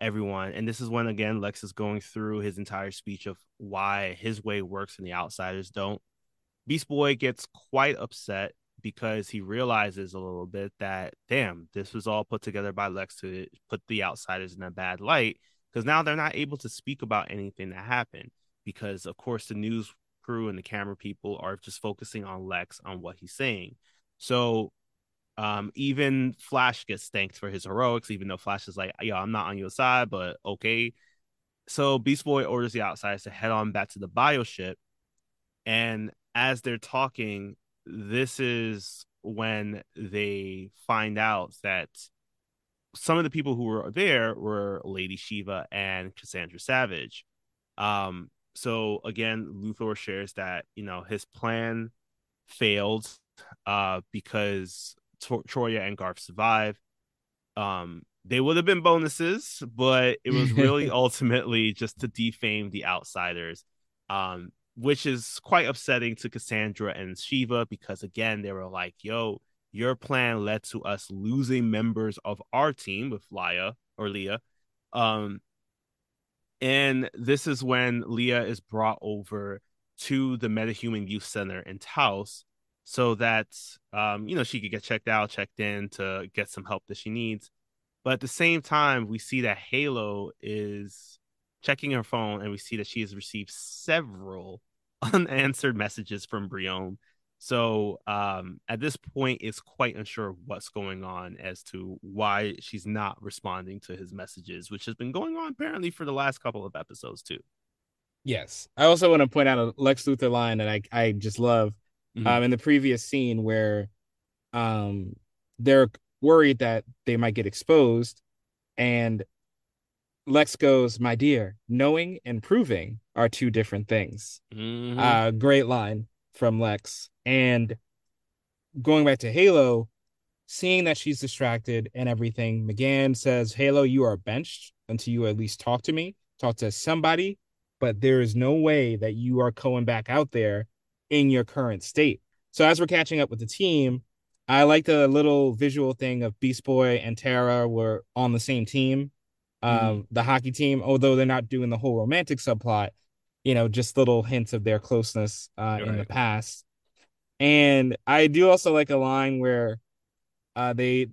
everyone. And this is when, again, Lex is going through his entire speech of why his way works and the outsiders don't. Beast Boy gets quite upset because he realizes a little bit that, damn, this was all put together by Lex to put the outsiders in a bad light, because now they're not able to speak about anything that happened because, of course, the news crew and the camera people are just focusing on Lex, on what he's saying. So Um, even Flash gets thanked for his heroics, even though Flash is like, yo, I'm not on your side, but okay. So Beast Boy orders the Outsiders to head on back to the bioship. And as they're talking, this is when they find out that some of the people who were there were Lady Shiva and Cassandra Savage. Um, so again, Luthor shares that, you know, his plan failed uh, because Tor- Troya and Garth survive. Um, they would have been bonuses, but it was really ultimately just to defame the Outsiders, um, which is quite upsetting to Cassandra and Shiva because, again, they were like, yo, your plan led to us losing members of our team with Leia or Leah. Um, and this is when Leah is brought over to the Metahuman Youth Center in Taos, so that, um, you know, she could get checked out, checked in to get some help that she needs. But at the same time, we see that Halo is checking her phone, and we see that she has received several unanswered messages from Brion. So um, at this point, it's quite unsure what's going on as to why she's not responding to his messages, which has been going on apparently for the last couple of episodes, too. Yes. I also want to point out a Lex Luthor line that I, I just love. Mm-hmm. Um, in the previous scene where um, they're worried that they might get exposed, and Lex goes, "My dear, knowing and proving are two different things." Mm-hmm. Uh, great line from Lex. And going back to Halo, seeing that she's distracted and everything, McGann says, "Halo, you are benched until you at least talk to me, talk to somebody, but there is no way that you are going back out there in your current state." So as we're catching up with the team, I like the little visual thing of Beast Boy and Tara were on the same team, um, mm-hmm. the hockey team, although they're not doing the whole romantic subplot, you know, just little hints of their closeness uh, in right. the past. And I do also like a line where uh, they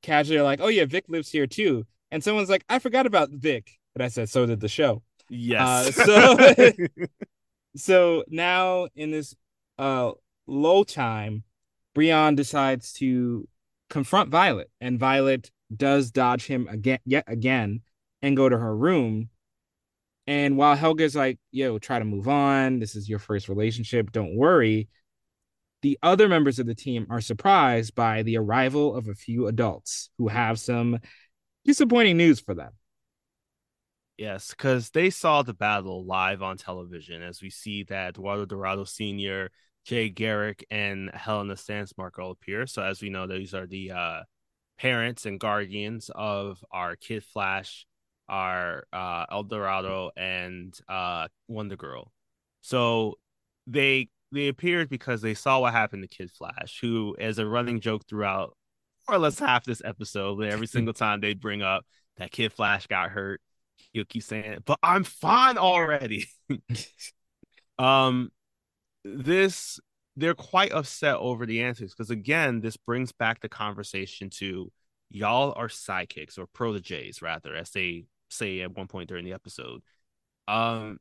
casually are like, "Oh yeah, Vic lives here too." And someone's like, "I forgot about Vic." But I said, so did the show. Yes. Uh, so... So now in this uh, low time, Brion decides to confront Violet, and Violet does dodge him again, yet again, and go to her room. And while Helga's like, "Yo, try to move on. This is your first relationship. Don't worry." The other members of the team are surprised by the arrival of a few adults who have some disappointing news for them. Yes, because they saw the battle live on television, as we see that Eduardo Dorado Senior, Jay Garrick, and Helena Sandsmark all appear. So as we know, these are the uh, parents and guardians of our Kid Flash, our uh, Elder Dorado, and uh, Wonder Girl. So they they appeared because they saw what happened to Kid Flash, who is a running joke throughout more or less half this episode. Every single time they bring up that Kid Flash got hurt, he'll keep saying it, "But I'm fine already." um, this they're quite upset over the antics, because again, this brings back the conversation to y'all are sidekicks, or proteges rather, as they say at one point during the episode. Um,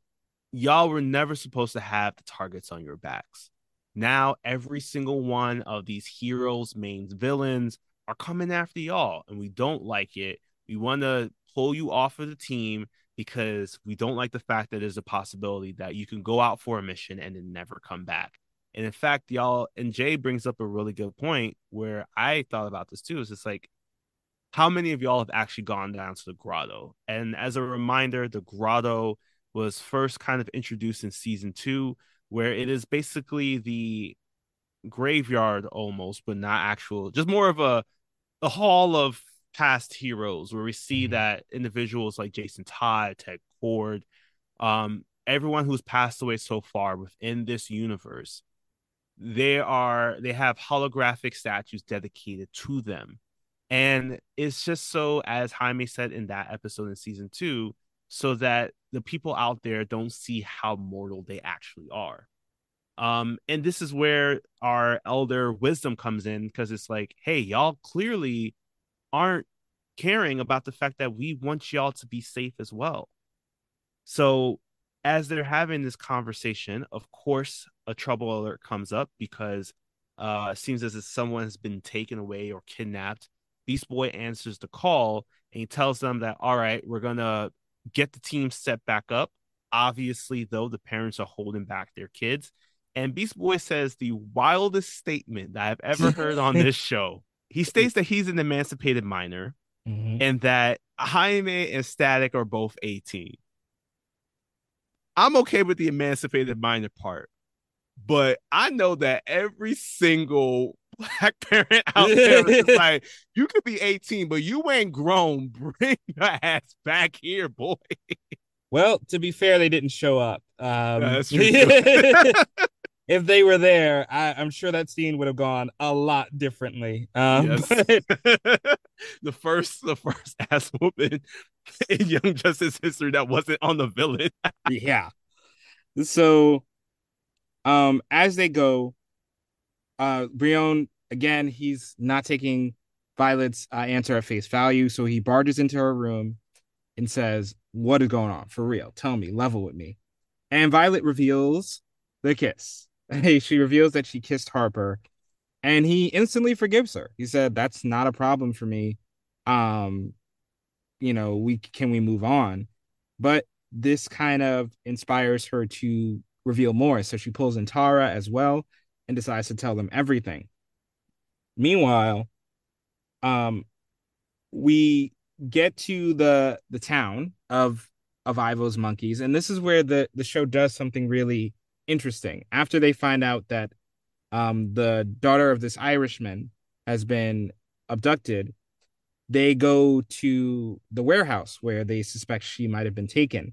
y'all were never supposed to have the targets on your backs. Now every single one of these heroes, main villains, are coming after y'all, and we don't like it. We want to pull you off of the team because we don't like the fact that there's a possibility that you can go out for a mission and then never come back. And in fact, y'all, and Jay brings up a really good point where I thought about this too. Is it's like, how many of y'all have actually gone down to the grotto? And as a reminder, the grotto was first kind of introduced in season two, where it is basically the graveyard almost, but not actual, just more of a, a hall of past heroes, where we see mm-hmm. that individuals like Jason Todd, Ted Kord, um, everyone who's passed away so far within this universe, they are they have holographic statues dedicated to them. And it's just so, as Jaime said in that episode in season two, so that the people out there don't see how mortal they actually are. Um, and this is where our Elder Wisdom comes in, because it's like, hey, y'all clearly aren't caring about the fact that we want y'all to be safe as well. So as they're having this conversation, of course, a trouble alert comes up because Uh, seems as if someone has been taken away or kidnapped. Beast Boy answers the call and he tells them that, all right, we're going to get the team set back up. Obviously, though, the parents are holding back their kids. And Beast Boy says the wildest statement that I've ever heard on this show. He states that he's an emancipated minor, mm-hmm. and that Jaime and Static are both eighteen. I'm okay with the emancipated minor part, but I know that every single Black parent out there is like, you could be eighteen, but you ain't grown. Bring your ass back here, boy. Well, to be fair, they didn't show up. Um, no, that's true. If they were there, I, I'm sure that scene would have gone a lot differently. Um, yes. but... the first, the first ass whooping in Young Justice history that wasn't on the villain. Yeah. So, um, as they go, uh, Brion again, he's not taking Violet's uh, answer at face value, so he barges into her room and says, "What is going on? For real? Tell me. Level with me." And Violet reveals the kiss. She reveals that she kissed Harper, and he instantly forgives her. He said, "That's not a problem for me. Um, you know, we can we move on?" But this kind of inspires her to reveal more. So she pulls in Tara as well and decides to tell them everything. Meanwhile, um, we get to the the town of of Ivo's monkeys, and this is where the the show does something really interesting. After they find out that um, the daughter of this Irishman has been abducted, they go to the warehouse where they suspect she might have been taken.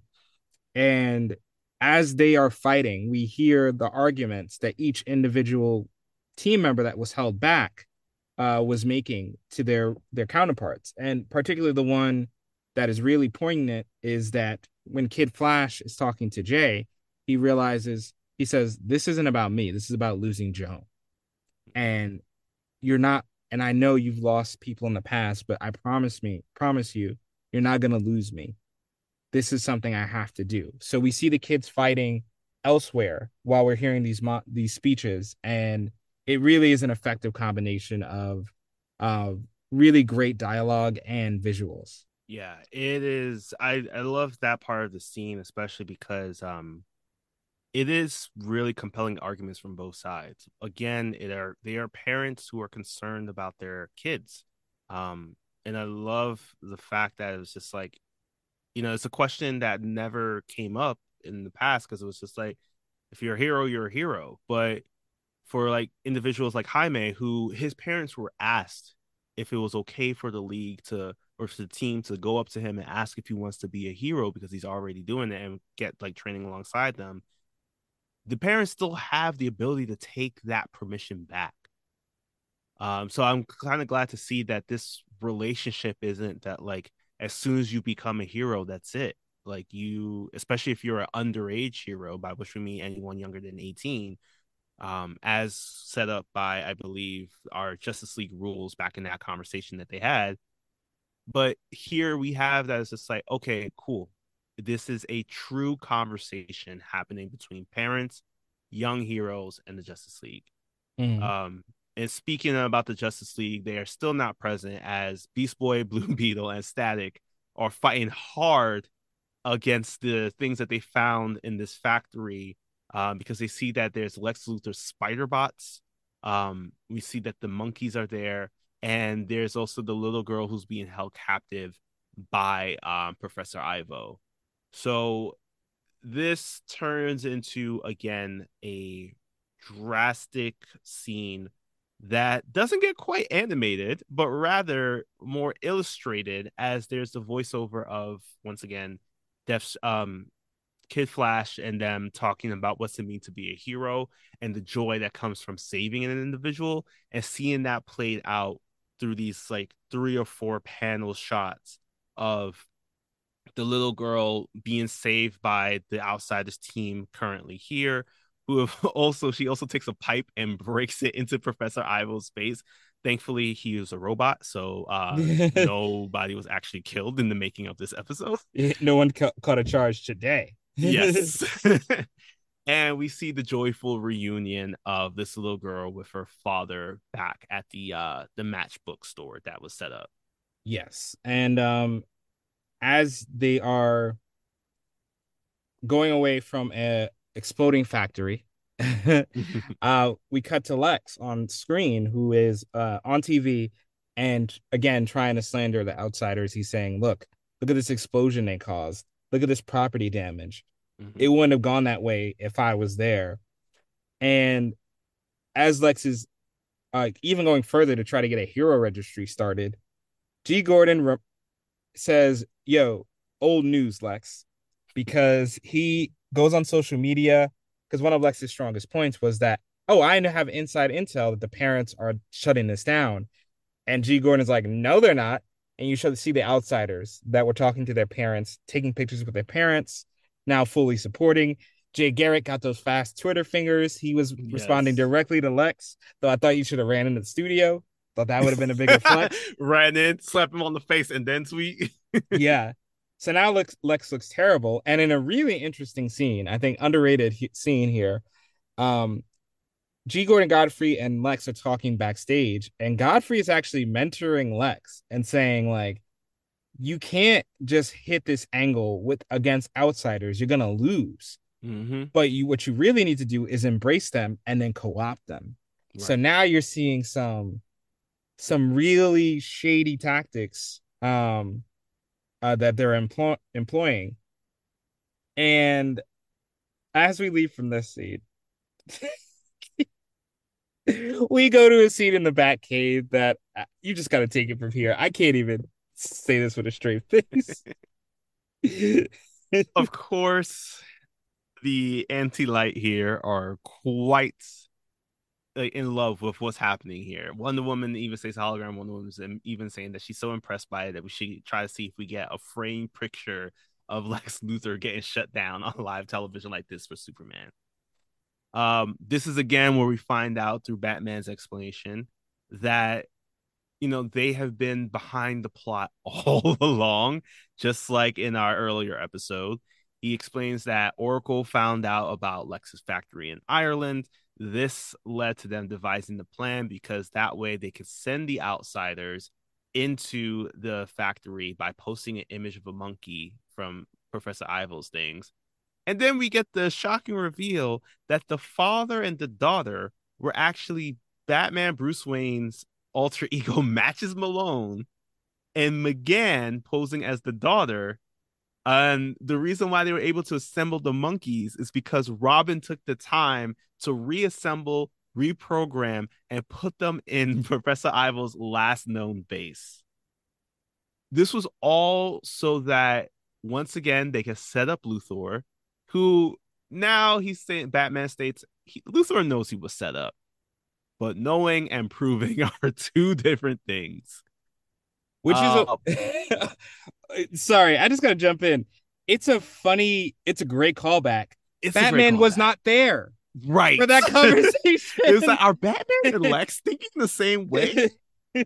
And as they are fighting, we hear the arguments that each individual team member that was held back uh, was making to their, their counterparts. And particularly the one that is really poignant is that when Kid Flash is talking to Jay, he realizes, he says, "This isn't about me. This is about losing Joan. And you're not, and I know you've lost people in the past, but I promise me, promise you, you're not going to lose me. This is something I have to do." So we see the kids fighting elsewhere while we're hearing these mo- these speeches. And it really is an effective combination of uh, really great dialogue and visuals. Yeah, it is. I, I love that part of the scene, especially because um, it is really compelling arguments from both sides. Again, it are they are parents who are concerned about their kids. Um, and I love the fact that it was just like, you know, it's a question that never came up in the past because it was just like, if you're a hero, you're a hero. But for like individuals like Jaime, who his parents were asked if it was okay for the league to, or for the team to go up to him and ask if he wants to be a hero because he's already doing it and get like training alongside them. The parents still have the ability to take that permission back. Um, so I'm kind of glad to see that this relationship isn't that like, as soon as you become a hero, that's it. Like you, especially if you're an underage hero, by which we mean anyone younger than eighteen, um, as set up by, I believe, our Justice League rules back in that conversation that they had. But here we have that it's just like, okay, cool. This is a true conversation happening between parents, young heroes, and the Justice League. Mm. Um, and speaking about the Justice League, they are still not present as Beast Boy, Blue Beetle, and Static are fighting hard against the things that they found in this factory um, because they see that there's Lex Luthor's spider bots. Um, we see that the monkeys are there. And there's also the little girl who's being held captive by um, Professor Ivo. So this turns into, again, a drastic scene that doesn't get quite animated, but rather more illustrated as there's the voiceover of, once again, Def's, um, Kid Flash and them talking about what's it mean to be a hero and the joy that comes from saving an individual and seeing that played out through these like three or four panel shots of the little girl being saved by the Outsiders team currently here, who have also, she also takes a pipe and breaks it into Professor Ivo's face. Thankfully, he was a robot, so uh, nobody was actually killed in the making of this episode. No one ca- caught a charge today. Yes. And we see the joyful reunion of this little girl with her father back at the uh, the matchbook store that was set up. Yes. And um, as they are going away from an exploding factory, uh, we cut to Lex on screen, who is uh, on T V and, again, trying to slander the Outsiders. He's saying, look, look at this explosion they caused. Look at this property damage. It wouldn't have gone that way if I was there. And as Lex is uh, even going further to try to get a hero registry started, G. Gordon re- says, yo, old news, Lex, because he goes on social media, because one of Lex's strongest points was that, oh, I have inside intel that the parents are shutting this down. And G. Gordon is like, no, they're not. And you should see the Outsiders that were talking to their parents, taking pictures with their parents, now fully supporting. Jay Garrick got those fast Twitter fingers. He was yes. responding directly to Lex, though I thought you should have ran into the studio. Thought that would have been a bigger flex. Ran in, slapped him on the face, and then tweet. Yeah. So now Lex, Lex looks terrible. And in a really interesting scene, I think underrated he- scene here, um, G. Gordon Godfrey and Lex are talking backstage, and Godfrey is actually mentoring Lex and saying, like, you can't just hit this angle with against Outsiders. You're going to lose. Mm-hmm. But you, what you really need to do is embrace them and then co-opt them. Right. So now you're seeing some some really shady tactics um, uh, that they're employ- employing. And as we leave from this scene, we go to a scene in the Batcave that you just got to take it from here. I can't even say this with a straight face. Of course, the anti-light here are quite like, in love with what's happening here. Wonder Woman even says hologram. Wonder Woman's even saying that she's so impressed by it that we should try to see if we get a framed picture of Lex Luthor getting shut down on live television like this for Superman. Um, this is again where we find out through Batman's explanation that, you know, they have been behind the plot all along, just like in our earlier episode. He explains that Oracle found out about Lex's factory in Ireland. This led to them devising the plan because that way they could send the Outsiders into the factory by posting an image of a monkey from Professor Ivel's things. And then we get the shocking reveal that the father and the daughter were actually Batman Bruce Wayne's alter ego Matches Malone and McGann posing as the daughter. And the reason why they were able to assemble the monkeys is because Robin took the time to reassemble, reprogram, and put them in Professor Ivel's last known base. This was all so that once again they could set up Luthor, who now he's saying Batman states he, Luthor knows he was set up. But knowing and proving are two different things. Which uh, is a... Sorry, I just got to jump in. It's a funny... It's a great callback. It's Batman a great callback. Was not there. Right. For that conversation. It was like, are Batman and Lex thinking the same way?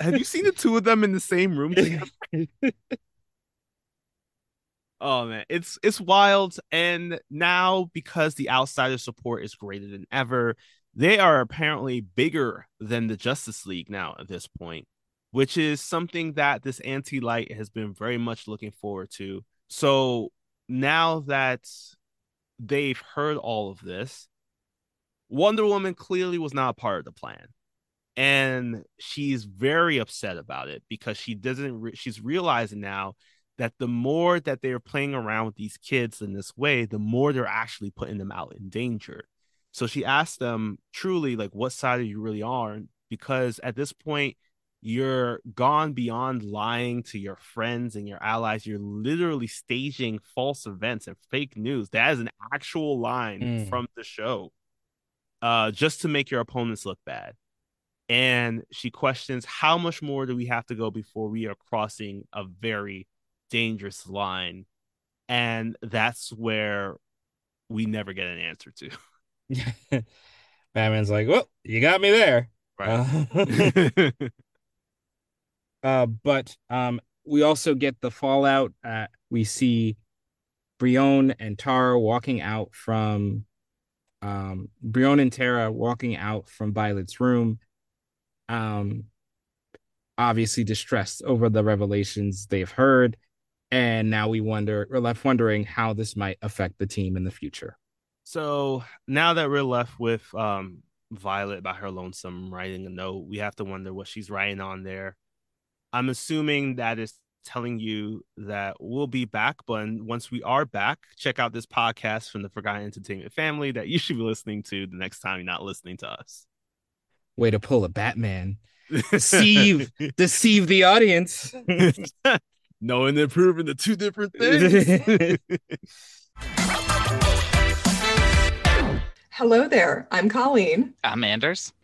Have you seen the two of them in the same room together? Oh, man. It's, it's wild. And now, because the Outsider support is greater than ever, they are apparently bigger than the Justice League now at this point, which is something that this anti-light has been very much looking forward to. So now that they've heard all of this, Wonder Woman clearly was not a part of the plan. And she's very upset about it because she doesn't. Re- she's realizing now that the more that they are playing around with these kids in this way, the more they're actually putting them out in danger. So she asked them truly, like, what side are you really on? Because at this point, you're gone beyond lying to your friends and your allies. You're literally staging false events and fake news. That is an actual line mm. from the show, uh, just to make your opponents look bad. And she questions, how much more do we have to go before we are crossing a very dangerous line? And that's where we never get an answer to. Batman's like, well, you got me there, right? Uh, uh, but um, we also get the fallout. Uh, we see Brion and Tara walking out from um, Brion and Tara walking out from Violet's room, um, obviously distressed over the revelations they've heard. And now we wonder, we're left wondering how this might affect the team in the future. So now that we're left with um, Violet by her lonesome writing a note, we have to wonder what she's writing on there. I'm assuming that is telling you that we'll be back, but once we are back, check out this podcast from the Forgotten Entertainment family that you should be listening to the next time you're not listening to us. Way to pull a Batman. Deceive, deceive the audience. Knowing and proving the two different things. Hello there. I'm Colleen. I'm Anders.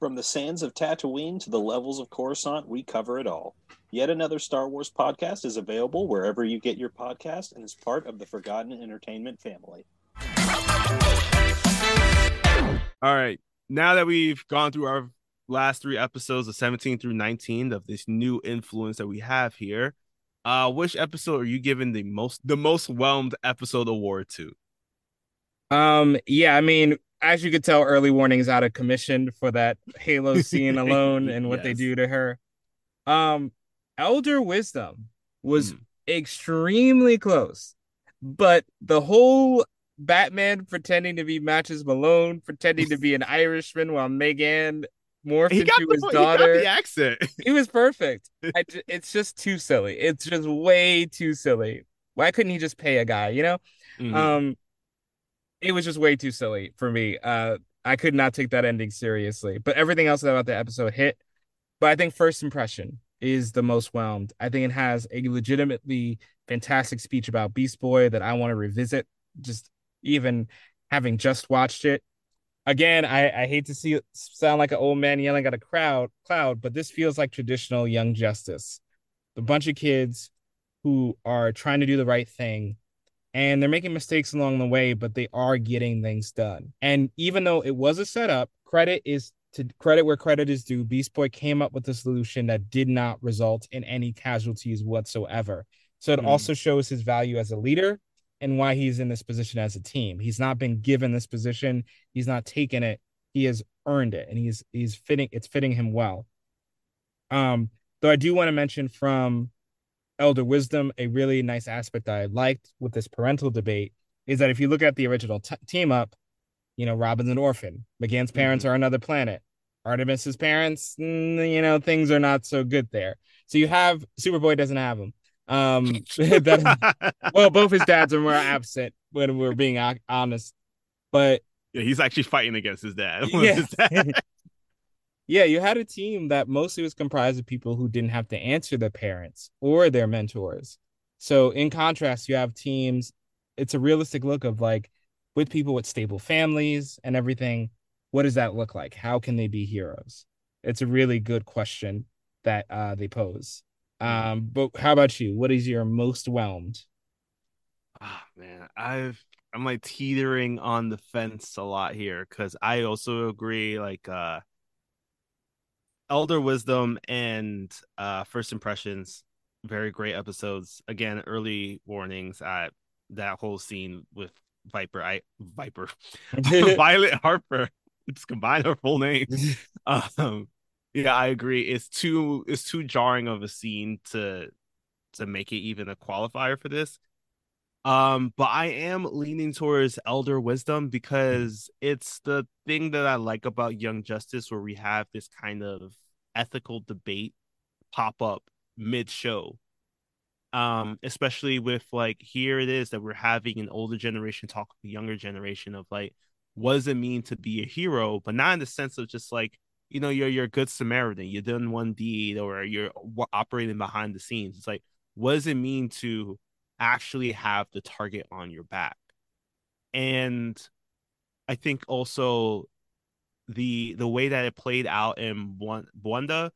From the sands of Tatooine to the levels of Coruscant, we cover it all. Yet Another Star Wars Podcast is available wherever you get your podcast and is part of the Forgotten Entertainment family. All right. Now that we've gone through our last three episodes of seventeen through nineteen of this new influence that we have here, uh, which episode are you giving the most the most whelmed episode award to? Um. Yeah, I mean, as you could tell, Early Warning's out of commission for that Halo scene alone and what yes. they do to her. Um. Elder Wisdom was mm. extremely close, but the whole Batman pretending to be Matches Malone, pretending to be an Irishman while Megan morphed into the, his daughter. He got the accent. He was perfect. I ju- it's just too silly. It's just way too silly. Why couldn't he just pay a guy, you know? Mm-hmm. Um, it was just way too silly for me. Uh, I could not take that ending seriously, but everything else about the episode hit. But I think First Impression is the most whelmed. I think it has a legitimately fantastic speech about Beast Boy that I want to revisit, just even having just watched it. Again, I, I hate to see it sound like an old man yelling at a crowd, cloud, but this feels like traditional Young Justice. The bunch of kids who are trying to do the right thing, and they're making mistakes along the way, but they are getting things done. And even though it was a setup, credit is To credit where credit is due, Beast Boy came up with a solution that did not result in any casualties whatsoever. So it mm. also shows his value as a leader and why he's in this position as a team. He's not been given this position. He's not taken it. He has earned it, and he's he's fitting. It's fitting him well. Um, though I do want to mention from Elder Wisdom, a really nice aspect that I liked with this parental debate is that if you look at the original t- team up, you know, Robin's an orphan. McGann's parents mm-hmm. are another planet. Artemis's parents, you know, things are not so good there. So you have Superboy doesn't have them. Um, that, well, both his dads are more absent when we're being honest. But yeah, he's actually fighting against his dad. Yeah. His dad. Yeah, you had a team that mostly was comprised of people who didn't have to answer their parents or their mentors. So in contrast, you have teams. It's a realistic look of like, with people with stable families and everything, what does that look like? How can they be heroes? It's a really good question that uh, they pose. Um, but how about you? What is your most whelmed? Ah, oh, man, I've I'm like teetering on the fence a lot here because I also agree. Like uh, Elder Wisdom and uh, First Impressions, very great episodes. Again, Early Warnings. I that whole scene with Viper, I Viper, Violet Harper. It's combined her full name. Um, yeah, I agree. It's too it's too jarring of a scene to to make it even a qualifier for this. Um, but I am leaning towards Elder Wisdom because it's the thing that I like about Young Justice, where we have this kind of ethical debate pop up mid show. Um, especially with like, here it is that we're having an older generation talk with the younger generation of like, what does it mean to be a hero? But not in the sense of just like, you know, you're you're a good Samaritan, you're doing one deed, or you're operating behind the scenes. It's like, what does it mean to actually have the target on your back? And I think also the the way that it played out in Wanda,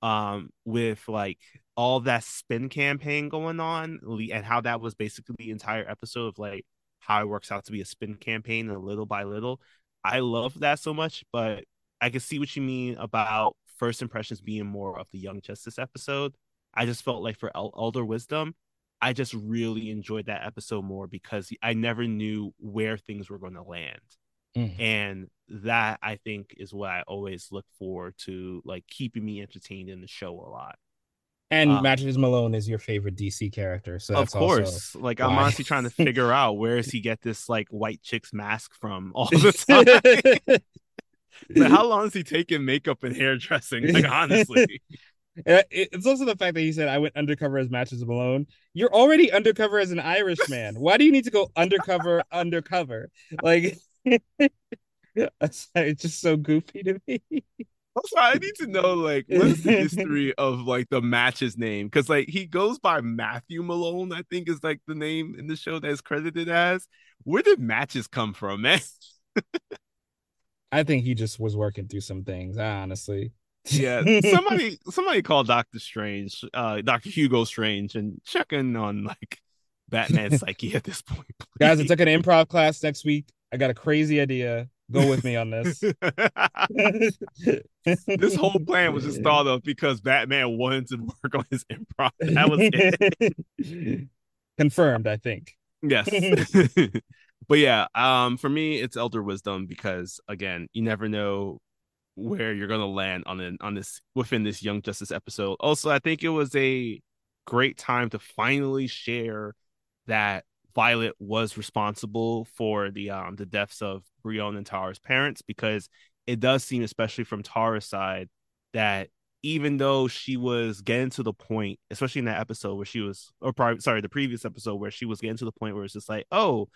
um, with like all that spin campaign going on, and how that was basically the entire episode of like how it works out to be a spin campaign and little by little. I love that so much, but I can see what you mean about First Impressions being more of the Young Justice episode. I just felt like for Elder Wisdom, I just really enjoyed that episode more because I never knew where things were going to land. Mm-hmm. And that, I think, is what I always look forward to, like keeping me entertained in the show a lot. And um, Matches Malone is your favorite D C character, so that's of course. Also like, why. I'm honestly trying to figure out where does he get this like white chick's mask from all the time. Like, how long is he taking makeup and hairdressing? Like, honestly, it's also the fact that he said I went undercover as Matches Malone. You're already undercover as an Irishman. Why do you need to go undercover? undercover, like it's just so goofy to me. Also, I need to know, like, what is the history of, like, the Matches name? Because, like, he goes by Matthew Malone, I think is, like, the name in the show that is credited as. Where did Matches come from, man? I think he just was working through some things, honestly. Yeah, somebody somebody called Doctor Strange, uh, Doctor Hugo Strange, and check in on, like, Batman's psyche at this point. Please. Guys, I took an improv class next week. I got a crazy idea. Go with me on this. This whole plan was just thought of because Batman wanted to work on his improv. That was it. Confirmed, I think. Yes. But yeah, um, for me, it's Elder Wisdom because, again, you never know where you're going to land on an, on this within this Young Justice episode. Also, I think it was a great time to finally share that Violet was responsible for the um the deaths of Brion and Tara's parents, because it does seem, especially from Tara's side, that even though she was getting to the point, especially in that episode where she was, or probably, sorry, the previous episode where she was getting to the point where it's just like, oh,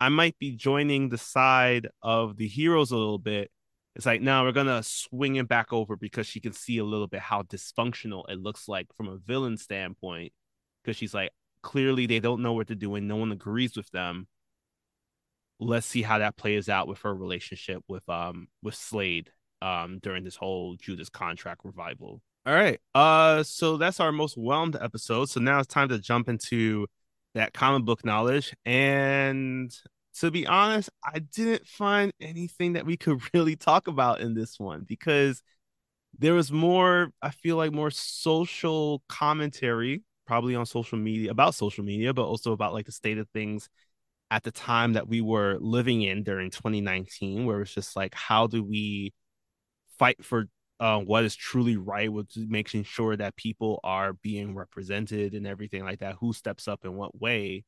I might be joining the side of the heroes a little bit. It's like, no, we're going to swing it back over because she can see a little bit how dysfunctional it looks like from a villain standpoint, because she's like, clearly they don't know what to do and no one agrees with them. Let's see how that plays out with her relationship with um with Slade um during this whole Judas Contract revival. All right. Uh so that's our most whelmed episode. So now it's time to jump into that comic book knowledge. And to be honest, I didn't find anything that we could really talk about in this one because there was more, I feel like, more social commentary, probably on social media, about social media, but also about like the state of things at the time that we were living in during twenty nineteen, where it's just like, how do we fight for uh, what is truly right with making sure that people are being represented and everything like that, who steps up in what way.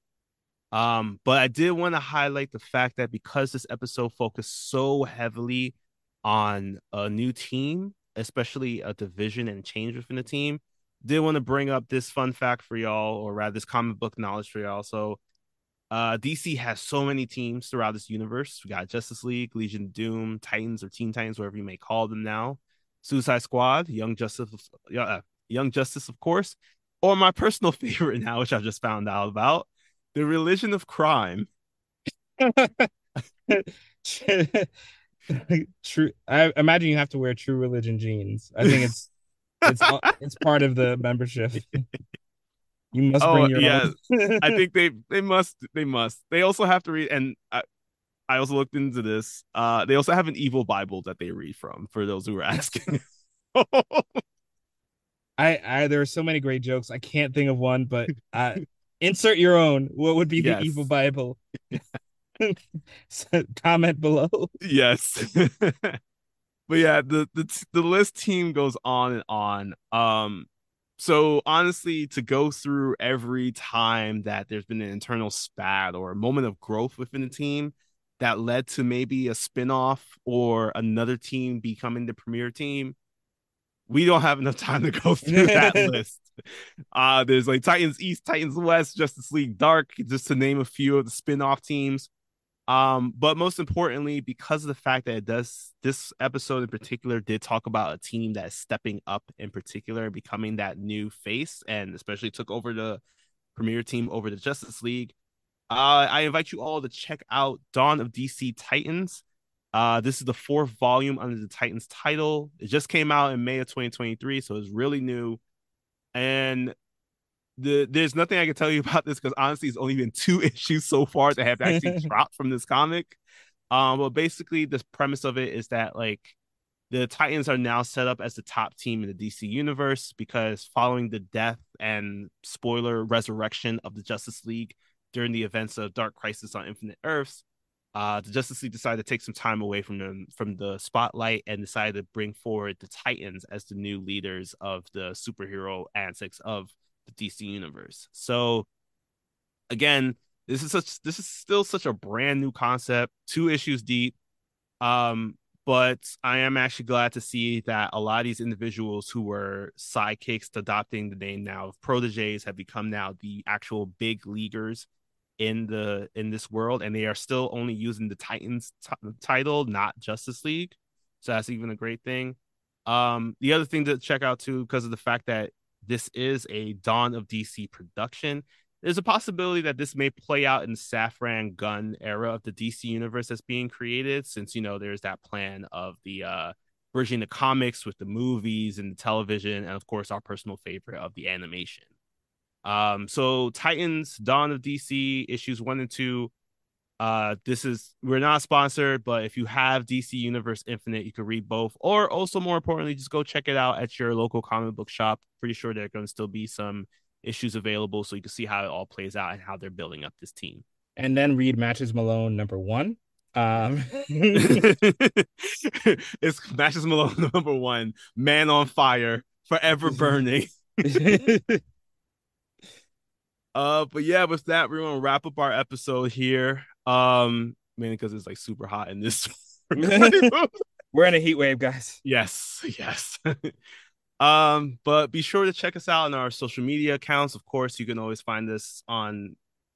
Um, but I did want to highlight the fact that because this episode focused so heavily on a new team, especially a division and change within the team, did want to bring up this fun fact for y'all, or rather this comic book knowledge for y'all. So uh, D C has so many teams throughout this universe. We got Justice League, Legion of Doom, Titans or Teen Titans, whatever you may call them now, Suicide Squad, Young Justice, uh, Young Justice, of course, or my personal favorite now, which I've just found out about, the Religion of Crime. True. I imagine you have to wear True Religion jeans. I think it's It's it's part of the membership. You must oh, bring your yeah. own. I think they they must they must. They also have to read, and I, I also looked into this. Uh, they also have an evil Bible that they read from, for those who were asking. I I there are so many great jokes. I can't think of one, but I, insert your own. What would be yes. the evil Bible? Comment below. Yes. But yeah, the, the the list team goes on and on. Um, so honestly, to go through every time that there's been an internal spat or a moment of growth within the team that led to maybe a spinoff or another team becoming the premier team, we don't have enough time to go through that list. Uh, there's like Titans East, Titans West, Justice League Dark, just to name a few of the spinoff teams. Um, but most importantly, because of the fact that it does, this episode in particular did talk about a team that is stepping up in particular, becoming that new face, and especially took over the premier team over the Justice League. Uh, I invite you all to check out Dawn of D C Titans. Uh, this is the fourth volume under the Titans title. It just came out in May of twenty twenty-three, so it's really new. And the, there's nothing I can tell you about this because honestly, it's only been two issues so far that have actually dropped from this comic. Um, but basically, the premise of it is that like the Titans are now set up as the top team in the D C universe because following the death and spoiler resurrection of the Justice League during the events of Dark Crisis on Infinite Earths, uh, the Justice League decided to take some time away from the, from the spotlight and decided to bring forward the Titans as the new leaders of the superhero antics of the D C universe. So again, this is such this is still such a brand new concept, two issues deep. Um, but I am actually glad to see that a lot of these individuals who were sidekicks to adopting the name now of proteges have become now the actual big leaguers in the in this world, and they are still only using the Titans t- title, not Justice League. So that's even a great thing. Um, the other thing to check out too, because of the fact that this is a Dawn of D C production, there's a possibility that this may play out in the Saffron Gun era of the D C universe that's being created, since, you know, there's that plan of the uh, bridging the comics with the movies and the television, and of course, our personal favorite of the animation. Um, so Titans, Dawn of D C, issues one and two. Uh, this is, we're not sponsored, but if you have D C Universe Infinite, you can read both, or also more importantly, just go check it out at your local comic book shop. Pretty sure there are going to still be some issues available, so you can see how it all plays out and how they're building up this team. And then read Matches Malone number one. Um, it's Matches Malone number one, Man on Fire, Forever Burning. Uh, but yeah, with that, we're gonna wrap up our episode here. Um, mainly because it's like super hot in this. We're in a heat wave, guys. Yes, yes. um, but be sure to check us out on our social media accounts. Of course, you can always find us on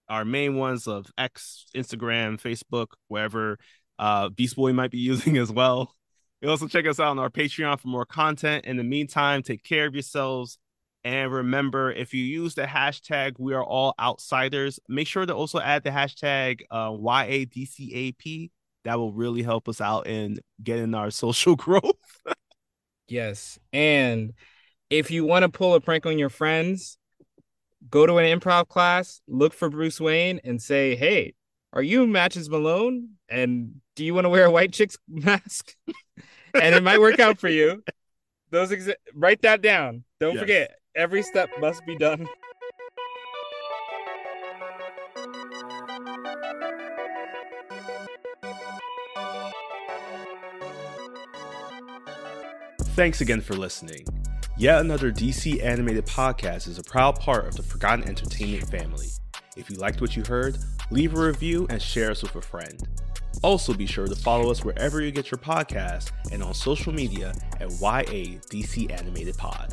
our main ones of X, Instagram, Facebook, wherever uh Beast Boy might be using as well. You can also check us out on our Patreon for more content. In the meantime, take care of yourselves. And remember, if you use the hashtag We Are All Outsiders, make sure to also add the hashtag uh, Y A D C A P. That will really help us out in getting our social growth. Yes. And if you want to pull a prank on your friends, go to an improv class, look for Bruce Wayne and say, hey, are you Matches Malone? And do you want to wear a white chick's mask? And it might work out for you. Those exa- Write that down. Don't yes. forget. Every step must be done. Thanks again for listening. Yet Another D C Animated Podcast is a proud part of the Forgotten Entertainment family. If you liked what you heard, leave a review and share us with a friend. Also, be sure to follow us wherever you get your podcasts and on social media at Y A D C Animated Pod.